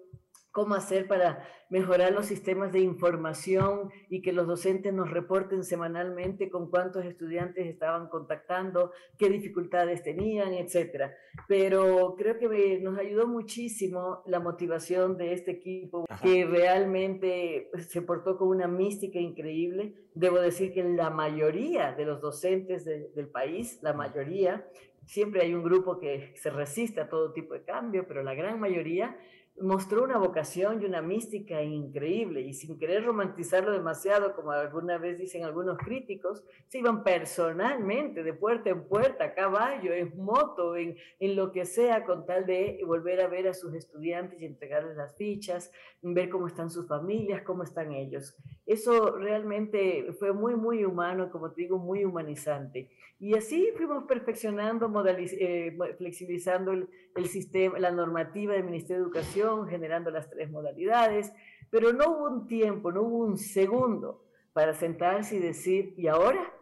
cómo hacer para mejorar los sistemas de información y que los docentes nos reporten semanalmente con cuántos estudiantes estaban contactando, qué dificultades tenían, etcétera. Pero creo que me, nos ayudó muchísimo la motivación de este equipo, Ajá. que realmente se portó con una mística increíble. Debo decir que la mayoría de los docentes de, del país, la mayoría, siempre hay un grupo que se resiste a todo tipo de cambio, pero la gran mayoría mostró una vocación y una mística increíble y sin querer romantizarlo demasiado, como alguna vez dicen algunos críticos, se iban personalmente de puerta en puerta, a caballo, en moto, en, en lo que sea, con tal de volver a ver a sus estudiantes y entregarles las fichas, ver cómo están sus familias, cómo están ellos. Eso realmente fue muy, muy humano, como te digo, muy humanizante. Y así fuimos perfeccionando, eh, flexibilizando el, el sistema, la normativa del Ministerio de Educación, generando las tres modalidades, pero no hubo un tiempo, no hubo un segundo para sentarse y decir, ¿y ahora?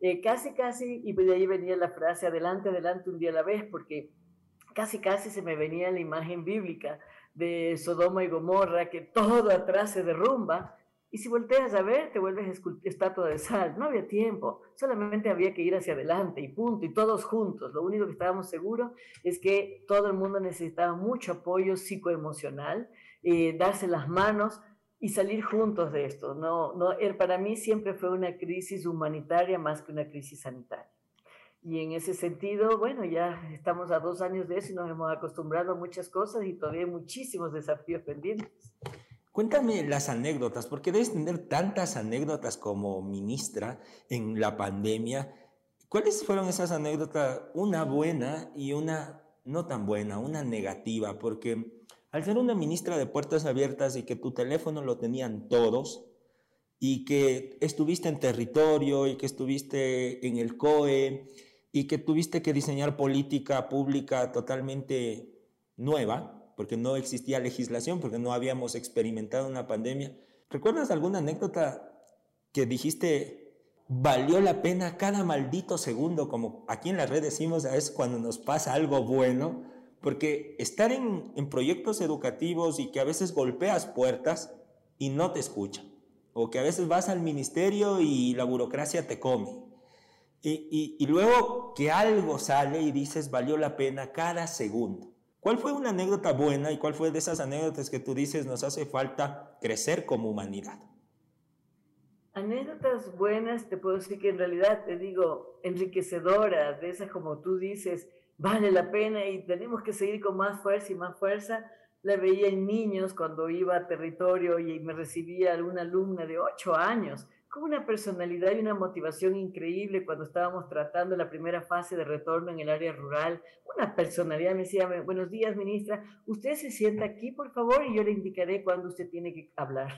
Eh, casi, casi, y de ahí venía la frase, adelante, adelante, un día a la vez, porque casi, casi se me venía la imagen bíblica de Sodoma y Gomorra, que todo atrás se derrumba, y si volteas a ver, te vuelves estatua de sal. No había tiempo, solamente había que ir hacia adelante y punto, y todos juntos. Lo único que estábamos seguros es que todo el mundo necesitaba mucho apoyo psicoemocional, eh, darse las manos y salir juntos de esto. No, no, para mí siempre fue una crisis humanitaria más que una crisis sanitaria. Y en ese sentido, bueno, ya estamos a dos años de eso y nos hemos acostumbrado a muchas cosas y todavía hay muchísimos desafíos pendientes. Cuéntame las anécdotas, porque debes tener tantas anécdotas como ministra en la pandemia. ¿Cuáles fueron esas anécdotas? Una buena y una no tan buena, una negativa, porque al ser una ministra de puertas abiertas y que tu teléfono lo tenían todos y que estuviste en territorio y que estuviste en el C O E y que tuviste que diseñar política pública totalmente nueva, porque no existía legislación, porque no habíamos experimentado una pandemia. ¿Recuerdas alguna anécdota que dijiste, valió la pena cada maldito segundo? Como aquí en la red decimos, es cuando nos pasa algo bueno, porque estar en, en proyectos educativos y que a veces golpeas puertas y no te escuchan, o que a veces vas al ministerio y la burocracia te come, y, y, y luego que algo sale y dices, valió la pena cada segundo. ¿Cuál fue una anécdota buena y cuál fue de esas anécdotas que tú dices nos hace falta crecer como humanidad? Anécdotas buenas, te puedo decir que en realidad, te digo, enriquecedoras, de esas como tú dices, vale la pena y tenemos que seguir con más fuerza y más fuerza. La veía en niños cuando iba a territorio y me recibía alguna alumna de ocho años, con una personalidad y una motivación increíble cuando estábamos tratando la primera fase de retorno en el área rural. Una personalidad me decía, buenos días, ministra, usted se sienta aquí, por favor, y yo le indicaré cuándo usted tiene que hablar.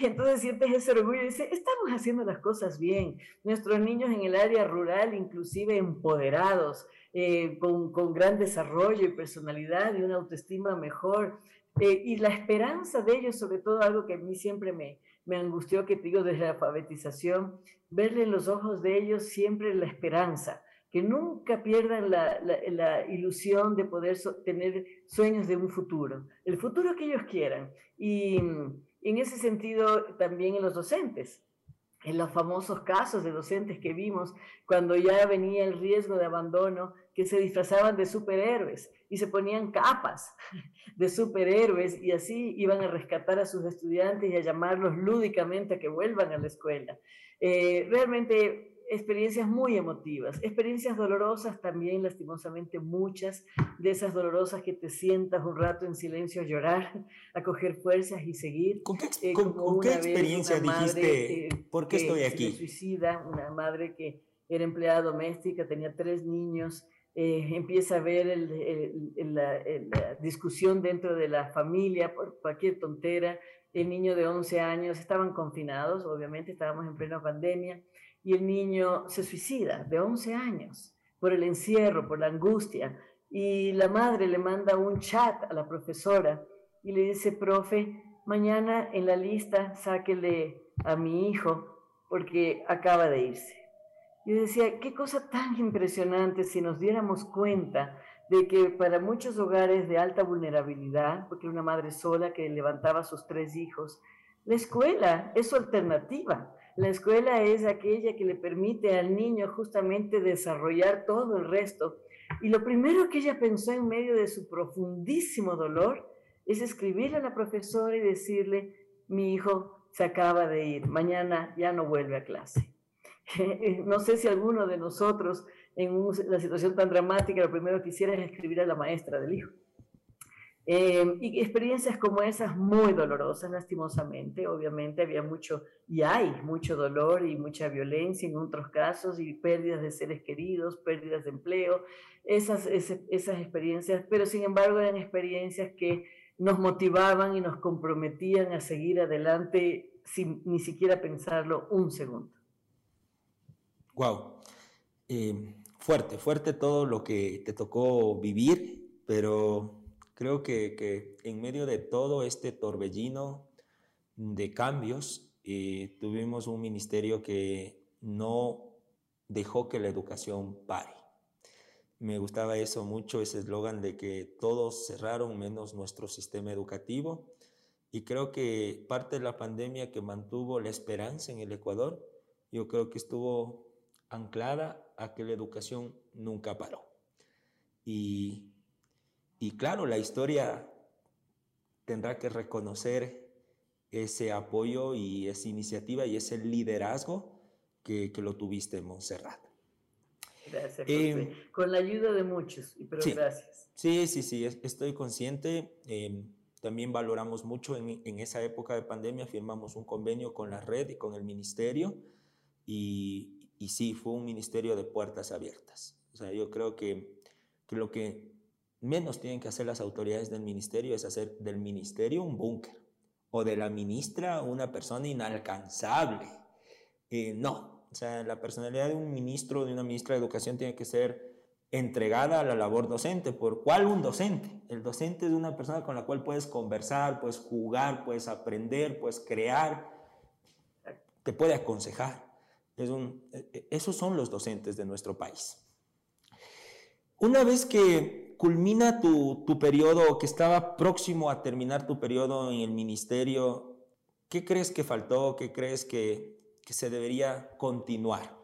Entonces sientes ese orgullo y dices, estamos haciendo las cosas bien. Nuestros niños en el área rural, inclusive empoderados, eh, con, con gran desarrollo y personalidad y una autoestima mejor. Eh, y la esperanza de ellos, sobre todo algo que a mí siempre me... me angustió, que te digo, desde la alfabetización, verle en los ojos de ellos siempre la esperanza, que nunca pierdan la, la, la ilusión de poder so, tener sueños de un futuro, el futuro que ellos quieran. Y en ese sentido también en los docentes, en los famosos casos de docentes que vimos cuando ya venía el riesgo de abandono, que se disfrazaban de superhéroes y se ponían capas de superhéroes y así iban a rescatar a sus estudiantes y a llamarlos lúdicamente a que vuelvan a la escuela. Eh, realmente experiencias muy emotivas, experiencias dolorosas también, lastimosamente muchas, de esas dolorosas que te sientas un rato en silencio a llorar, a coger fuerzas y seguir. ¿Con qué, eh, con, ¿con qué experiencia dijiste, madre, eh, por qué estoy aquí? Que se suicida, una madre que era empleada doméstica, tenía tres niños, eh, empieza a ver el, el, el, la, la discusión dentro de la familia por cualquier tontera, el niño de once años, estaban confinados, obviamente estábamos en plena pandemia, y el niño se suicida de once años por el encierro, por la angustia, y la madre le manda un chat a la profesora y le dice, profe, mañana en la lista sáquele a mi hijo porque acaba de irse. Yo decía, qué cosa tan impresionante si nos diéramos cuenta de que para muchos hogares de alta vulnerabilidad, porque una madre sola que levantaba a sus tres hijos, la escuela es su alternativa. La escuela es aquella que le permite al niño justamente desarrollar todo el resto. Y lo primero que ella pensó en medio de su profundísimo dolor es escribirle a la profesora y decirle, mi hijo se acaba de ir, mañana ya no vuelve a clase. No sé si alguno de nosotros en una situación tan dramática lo primero que hiciera es escribir a la maestra del hijo. Eh, y experiencias como esas muy dolorosas, lastimosamente, obviamente había mucho, y hay mucho dolor y mucha violencia en otros casos, y pérdidas de seres queridos, pérdidas de empleo, esas, esas, esas experiencias, pero sin embargo eran experiencias que nos motivaban y nos comprometían a seguir adelante sin ni siquiera pensarlo un segundo. Wow, eh, fuerte, fuerte todo lo que te tocó vivir, pero... Creo que, que en medio de todo este torbellino de cambios, eh, tuvimos un ministerio que no dejó que la educación pare. Me gustaba eso mucho, ese eslogan de que todos cerraron menos nuestro sistema educativo. Y creo que parte de la pandemia que mantuvo la esperanza en el Ecuador, yo creo que estuvo anclada a que la educación nunca paró. Y... Y claro, la historia tendrá que reconocer ese apoyo y esa iniciativa y ese liderazgo que, que lo tuviste en Montserrat. Gracias, José. Eh, Con la ayuda de muchos, pero sí, gracias. Sí, sí, sí, estoy consciente. Eh, también valoramos mucho en, en esa época de pandemia, firmamos un convenio con la red y con el ministerio. Y, y sí, fue un ministerio de puertas abiertas. O sea, yo creo que, que lo que... menos tienen que hacer las autoridades del ministerio es hacer del ministerio un búnker o de la ministra una persona inalcanzable. Eh, no, o sea, la personalidad de un ministro, de una ministra de educación tiene que ser entregada a la labor docente. ¿Por cuál un docente? El docente es una persona con la cual puedes conversar, puedes jugar, puedes aprender, puedes crear, te puede aconsejar. Es un, esos son los docentes de nuestro país. Una vez que culmina tu, tu periodo, que estaba próximo a terminar tu periodo en el ministerio, ¿qué crees que faltó? ¿Qué crees que, que se debería continuar?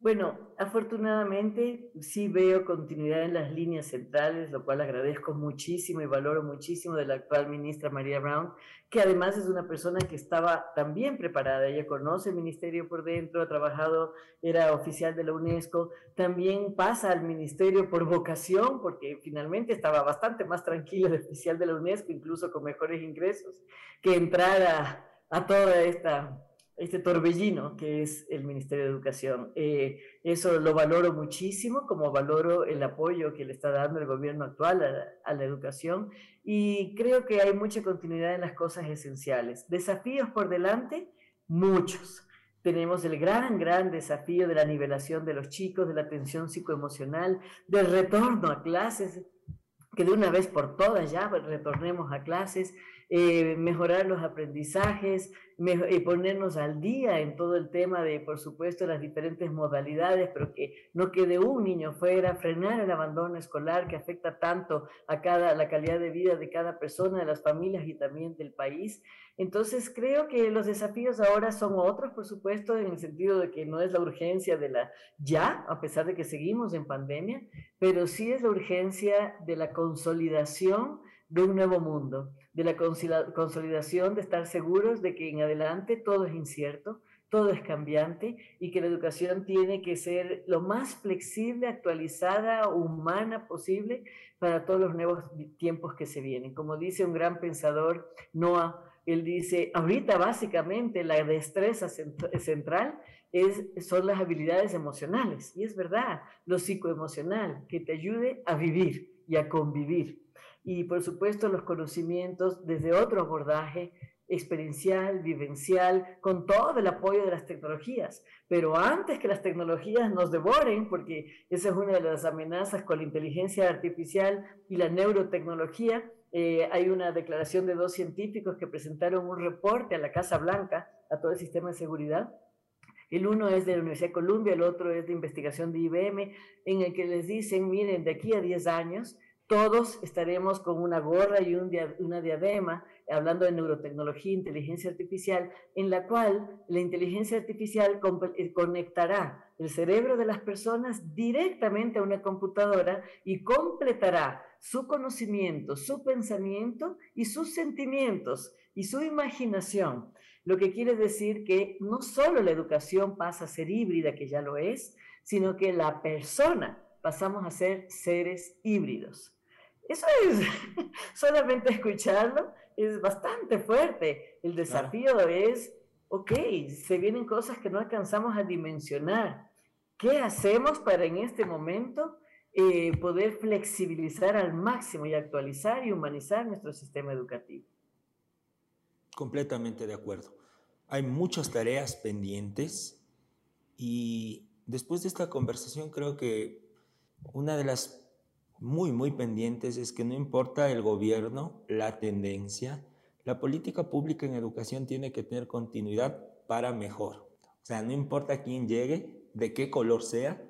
Bueno, afortunadamente sí veo continuidad en las líneas centrales, lo cual agradezco muchísimo y valoro muchísimo de la actual ministra María Brown, que además es una persona que estaba también preparada, ella conoce el ministerio por dentro, ha trabajado, era oficial de la UNESCO, también pasa al ministerio por vocación, porque finalmente estaba bastante más tranquila de oficial de la UNESCO, incluso con mejores ingresos, que entrar a, a toda esta... este torbellino que es el Ministerio de Educación. Eh, eso lo valoro muchísimo, como valoro el apoyo que le está dando el gobierno actual a, a la educación, y creo que hay mucha continuidad en las cosas esenciales. Desafíos por delante, muchos. Tenemos el gran, gran desafío de la nivelación de los chicos, de la atención psicoemocional, del retorno a clases, que de una vez por todas ya retornemos a clases, eh, mejorar los aprendizajes, mejor, eh, ponernos al día en todo el tema de, por supuesto, las diferentes modalidades, pero que no quede un niño fuera, frenar el abandono escolar que afecta tanto a cada, la calidad de vida de cada persona, de las familias y también del país. Entonces, creo que los desafíos ahora son otros, por supuesto, en el sentido de que no es la urgencia de la ya, a pesar de que seguimos en pandemia, pero sí es la urgencia de la consolidación de un nuevo mundo, de la consolidación de estar seguros de que en adelante todo es incierto, todo es cambiante y que la educación tiene que ser lo más flexible, actualizada, humana posible para todos los nuevos tiempos que se vienen. Como dice un gran pensador, Noah, él dice, ahorita básicamente la destreza cent- central es, son las habilidades emocionales, y es verdad, lo psicoemocional, que te ayude a vivir y a convivir. Y por supuesto los conocimientos desde otro abordaje experiencial, vivencial, con todo el apoyo de las tecnologías. Pero antes que las tecnologías nos devoren, porque esa es una de las amenazas con la inteligencia artificial y la neurotecnología, eh, hay una declaración de dos científicos que presentaron un reporte a la Casa Blanca, a todo el sistema de seguridad. El uno es de la Universidad de Columbia, el otro es de investigación de I B M, en el que les dicen, miren, de aquí a diez años, todos estaremos con una gorra y un dia, una diadema, hablando de neurotecnología, inteligencia artificial, en la cual la inteligencia artificial conectará el cerebro de las personas directamente a una computadora y completará su conocimiento, su pensamiento y sus sentimientos y su imaginación. Lo que quiere decir que no solo la educación pasa a ser híbrida, que ya lo es, sino que la persona pasamos a ser seres híbridos. Eso es, solamente escucharlo es bastante fuerte. El desafío claro. es, ok, se vienen cosas que no alcanzamos a dimensionar. ¿Qué hacemos para en este momento eh, poder flexibilizar al máximo y actualizar y humanizar nuestro sistema educativo? Completamente de acuerdo. Hay muchas tareas pendientes y después de esta conversación creo que una de las muy, muy pendientes es que no importa el gobierno, la tendencia, la política pública en educación tiene que tener continuidad para mejor. O sea, no importa quién llegue, de qué color sea,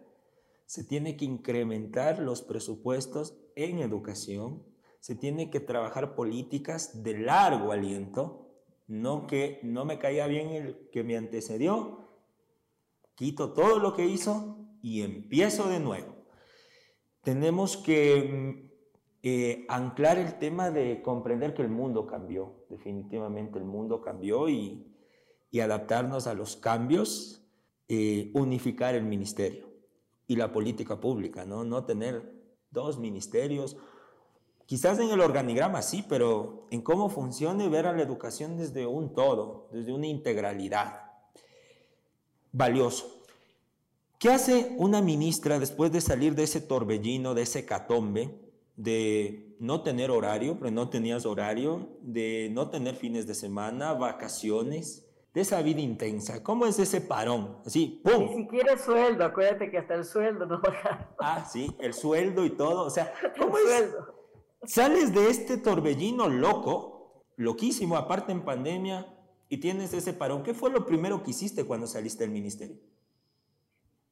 se tiene que incrementar los presupuestos en educación, se tiene que trabajar políticas de largo aliento, no que no me caía bien el que me antecedió, quito todo lo que hizo y empiezo de nuevo. Tenemos que eh, anclar el tema de comprender que el mundo cambió, definitivamente el mundo cambió y, y adaptarnos a los cambios, eh, unificar el ministerio y la política pública, ¿no? No tener dos ministerios, quizás en el organigrama sí, pero en cómo funciona y ver a la educación desde un todo, desde una integralidad. Valioso. ¿Qué hace una ministra después de salir de ese torbellino, de ese hecatombe, de no tener horario, pero no tenías horario, de no tener fines de semana, vacaciones, de esa vida intensa? ¿Cómo es ese parón? Así, ¡pum! Ni siquiera sueldo, acuérdate que hasta el sueldo no bajaron. Ah, sí, el sueldo y todo, o sea, ¿cómo el es? Sueldo. Sales de este torbellino loco, loquísimo, aparte en pandemia, y tienes ese parón. ¿Qué fue lo primero que hiciste cuando saliste del ministerio?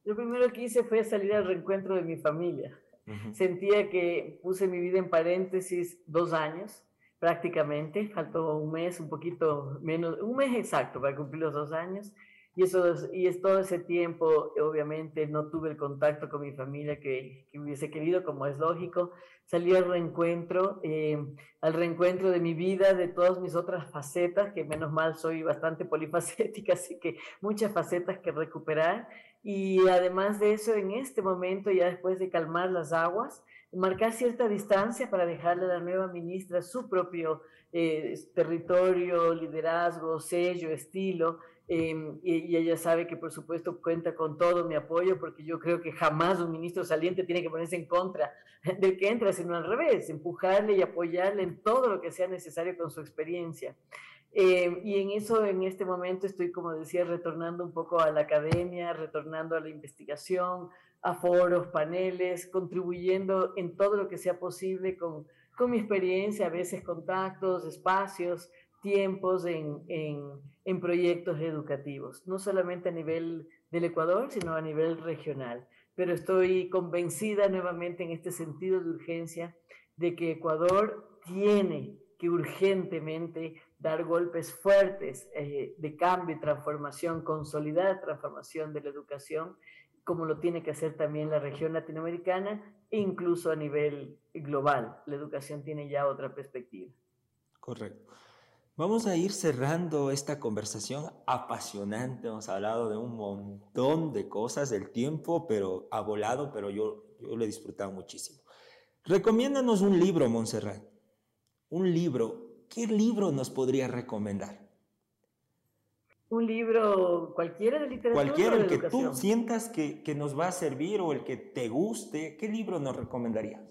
Lo primero que hice fue salir al reencuentro de mi familia. Uh-huh. Sentía que puse mi vida en paréntesis dos años, prácticamente. Faltó un mes, un poquito menos, un mes exacto para cumplir los dos años. Y, eso, y es todo ese tiempo, obviamente, no tuve el contacto con mi familia que, que hubiese querido, como es lógico. Salí al reencuentro, eh, al reencuentro de mi vida, de todas mis otras facetas, que menos mal soy bastante polifacética, así que muchas facetas que recuperar. Y además de eso, en este momento, ya después de calmar las aguas, marcar cierta distancia para dejarle a la nueva ministra su propio eh, territorio, liderazgo, sello, estilo. Eh, y, y ella sabe que por supuesto cuenta con todo mi apoyo, porque yo creo que jamás un ministro saliente tiene que ponerse en contra del que entra, sino al revés, empujarle y apoyarle en todo lo que sea necesario con su experiencia. Eh, y en eso, en este momento estoy, como decía, retornando un poco a la academia, retornando a la investigación, a foros, paneles, contribuyendo en todo lo que sea posible con con mi experiencia, a veces contactos, espacios, tiempos en, en, en proyectos educativos, no solamente a nivel del Ecuador, sino a nivel regional. Pero estoy convencida nuevamente en este sentido de urgencia de que Ecuador tiene que urgentemente dar golpes fuertes eh, de cambio y transformación, consolidar transformación de la educación, como lo tiene que hacer también la región latinoamericana e incluso a nivel global. La educación tiene ya otra perspectiva. Correcto. Vamos a ir cerrando esta conversación apasionante. Hemos hablado de un montón de cosas, el tiempo pero ha volado, pero yo, yo lo he disfrutado muchísimo. Recomiéndanos un libro, Montserrat. Un libro. ¿Qué libro nos podría recomendar? Un libro cualquiera de literatura. Cualquiera, el que tú sientas que, que nos va a servir o el que te guste. ¿Qué libro nos recomendarías?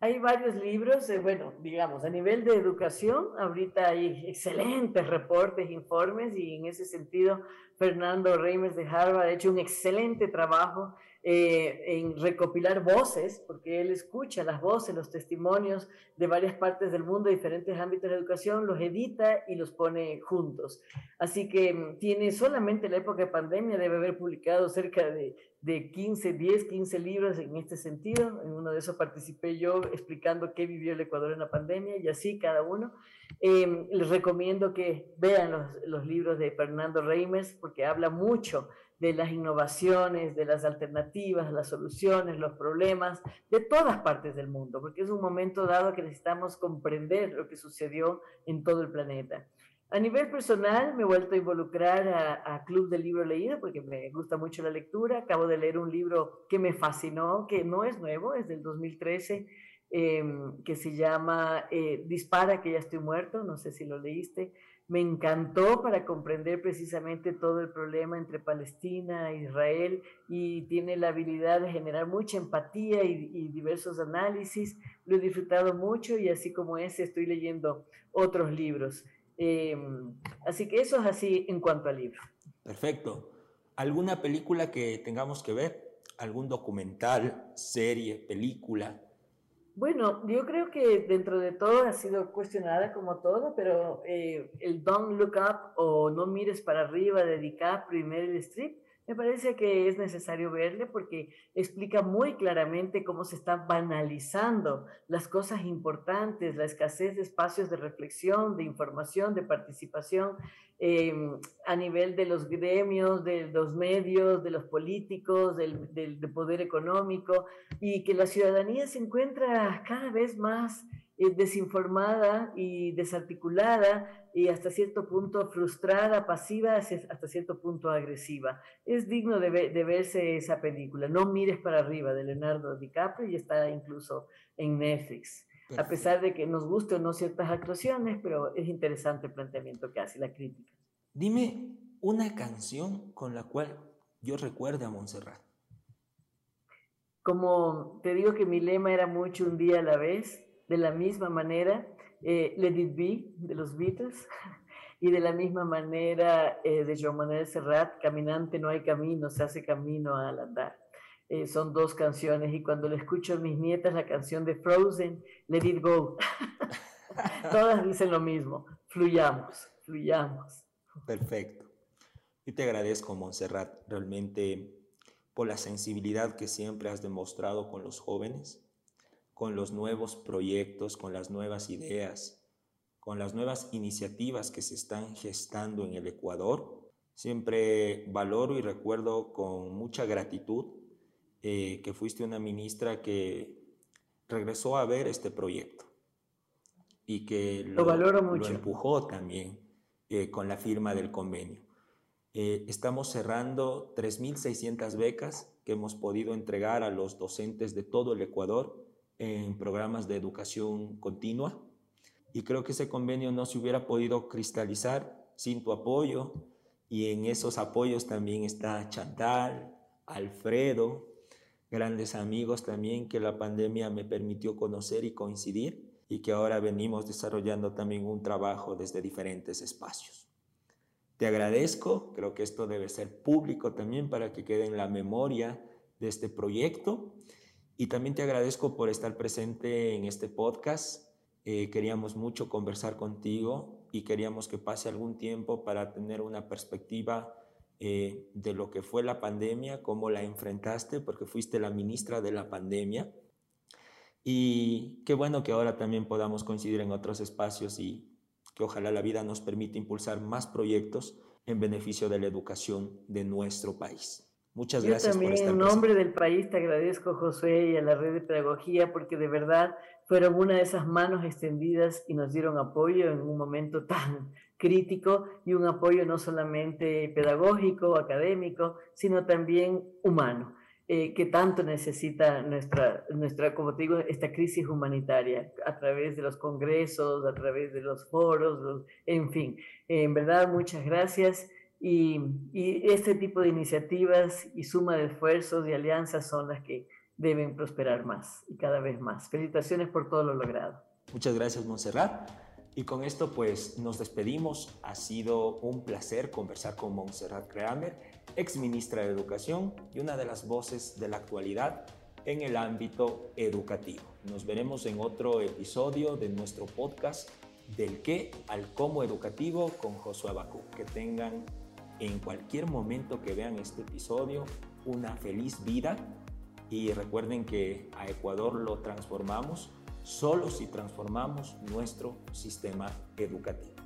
Hay varios libros, eh, bueno, digamos, a nivel de educación, ahorita hay excelentes reportes, informes, y en ese sentido, Fernando Reimers de Harvard ha hecho un excelente trabajo eh, en recopilar voces, porque él escucha las voces, los testimonios de varias partes del mundo, diferentes ámbitos de educación, los edita y los pone juntos. Así que tiene solamente la época de pandemia, debe haber publicado cerca de, de quince, diez, quince libros en este sentido. En uno de esos participé yo explicando qué vivió el Ecuador en la pandemia, y así cada uno. Eh, les recomiendo que vean los, los libros de Fernando Reimers, porque habla mucho de las innovaciones, de las alternativas, las soluciones, los problemas, de todas partes del mundo, porque es un momento dado que necesitamos comprender lo que sucedió en todo el planeta. A nivel personal, me he vuelto a involucrar a, a Club del Libro Leído, porque me gusta mucho la lectura. Acabo de leer un libro que me fascinó, que no es nuevo, es del dos mil trece, eh, que se llama eh, Dispara que ya estoy muerto, no sé si lo leíste. Me encantó para comprender precisamente todo el problema entre Palestina e Israel, y tiene la habilidad de generar mucha empatía y, y diversos análisis. Lo he disfrutado mucho, y así como ese estoy leyendo otros libros. Eh, así que eso es así en cuanto al libro. Perfecto. ¿Alguna película que tengamos que ver? ¿Algún documental, serie, película? Bueno, yo creo que dentro de todo ha sido cuestionada como todo, pero eh, el Don't Look Up o No Mires para Arriba de DiCaprio y Meryl Streep, me parece que es necesario verle, porque explica muy claramente cómo se están banalizando las cosas importantes, la escasez de espacios de reflexión, de información, de participación eh, a nivel de los gremios, de los medios, de los políticos, del, del, del poder económico, y que la ciudadanía se encuentra cada vez más desinformada y desarticulada, y hasta cierto punto frustrada, pasiva, hasta cierto punto agresiva. Es digno de, ver, de verse esa película, No Mires para Arriba, de Leonardo DiCaprio, y está incluso en Netflix. Perfecto. A pesar de que nos guste o no ciertas actuaciones, pero es interesante el planteamiento que hace, la crítica. Dime una canción con la cual yo recuerde a Montserrat. Como te digo que mi lema era mucho un día a la vez, de la misma manera, eh, Let It Be, de los Beatles, y de la misma manera eh, de Joan Manuel Serrat, Caminante no hay camino, se hace camino al andar. Eh, son dos canciones, y cuando lo escucho a mis nietas, la canción de Frozen, Let It Go. Todas dicen lo mismo, fluyamos, fluyamos. Perfecto. Yo te agradezco, Montserrat, realmente por la sensibilidad que siempre has demostrado con los jóvenes, con los nuevos proyectos, con las nuevas ideas, con las nuevas iniciativas que se están gestando en el Ecuador. Siempre valoro y recuerdo con mucha gratitud eh, que fuiste una ministra que regresó a ver este proyecto y que lo, lo, valoro mucho. Lo empujó también eh, con la firma del convenio. Eh, estamos cerrando tres mil seiscientas becas que hemos podido entregar a los docentes de todo el Ecuador en programas de educación continua, y creo que ese convenio no se hubiera podido cristalizar sin tu apoyo, y en esos apoyos también está Chantal, Alfredo, grandes amigos también que la pandemia me permitió conocer y coincidir, y que ahora venimos desarrollando también un trabajo desde diferentes espacios. Te agradezco, creo que esto debe ser público también para que quede en la memoria de este proyecto. Y también te agradezco por estar presente en este podcast Eh, queríamos mucho conversar contigo y queríamos que pase algún tiempo para tener una perspectiva eh, de lo que fue la pandemia, cómo la enfrentaste, porque fuiste la ministra de la pandemia. Y qué bueno que ahora también podamos coincidir en otros espacios y que ojalá la vida nos permita impulsar más proyectos en beneficio de la educación de nuestro país. Muchas gracias por estar presente. Yo también en nombre del país te agradezco, Josué, y a la Red de Pedagogía, porque de verdad fueron una de esas manos extendidas y nos dieron apoyo en un momento tan crítico, y un apoyo no solamente pedagógico, académico, sino también humano, eh, que tanto necesita nuestra, nuestra, como te digo, esta crisis humanitaria, a través de los congresos, a través de los foros, los, en fin. Eh, en verdad, muchas gracias. Y, y este tipo de iniciativas y suma de esfuerzos y alianzas son las que deben prosperar más y cada vez más. Felicitaciones por todo lo logrado. Muchas gracias, Montserrat. Y con esto pues nos despedimos. Ha sido un placer conversar con Montserrat Creamer, ex ministra de Educación y una de las voces de la actualidad en el ámbito educativo. Nos veremos en otro episodio de nuestro podcast Del Qué al Cómo Educativo con Josué Bacú. Que tengan en cualquier momento que vean este episodio una feliz vida, y recuerden que a Ecuador lo transformamos solo si transformamos nuestro sistema educativo.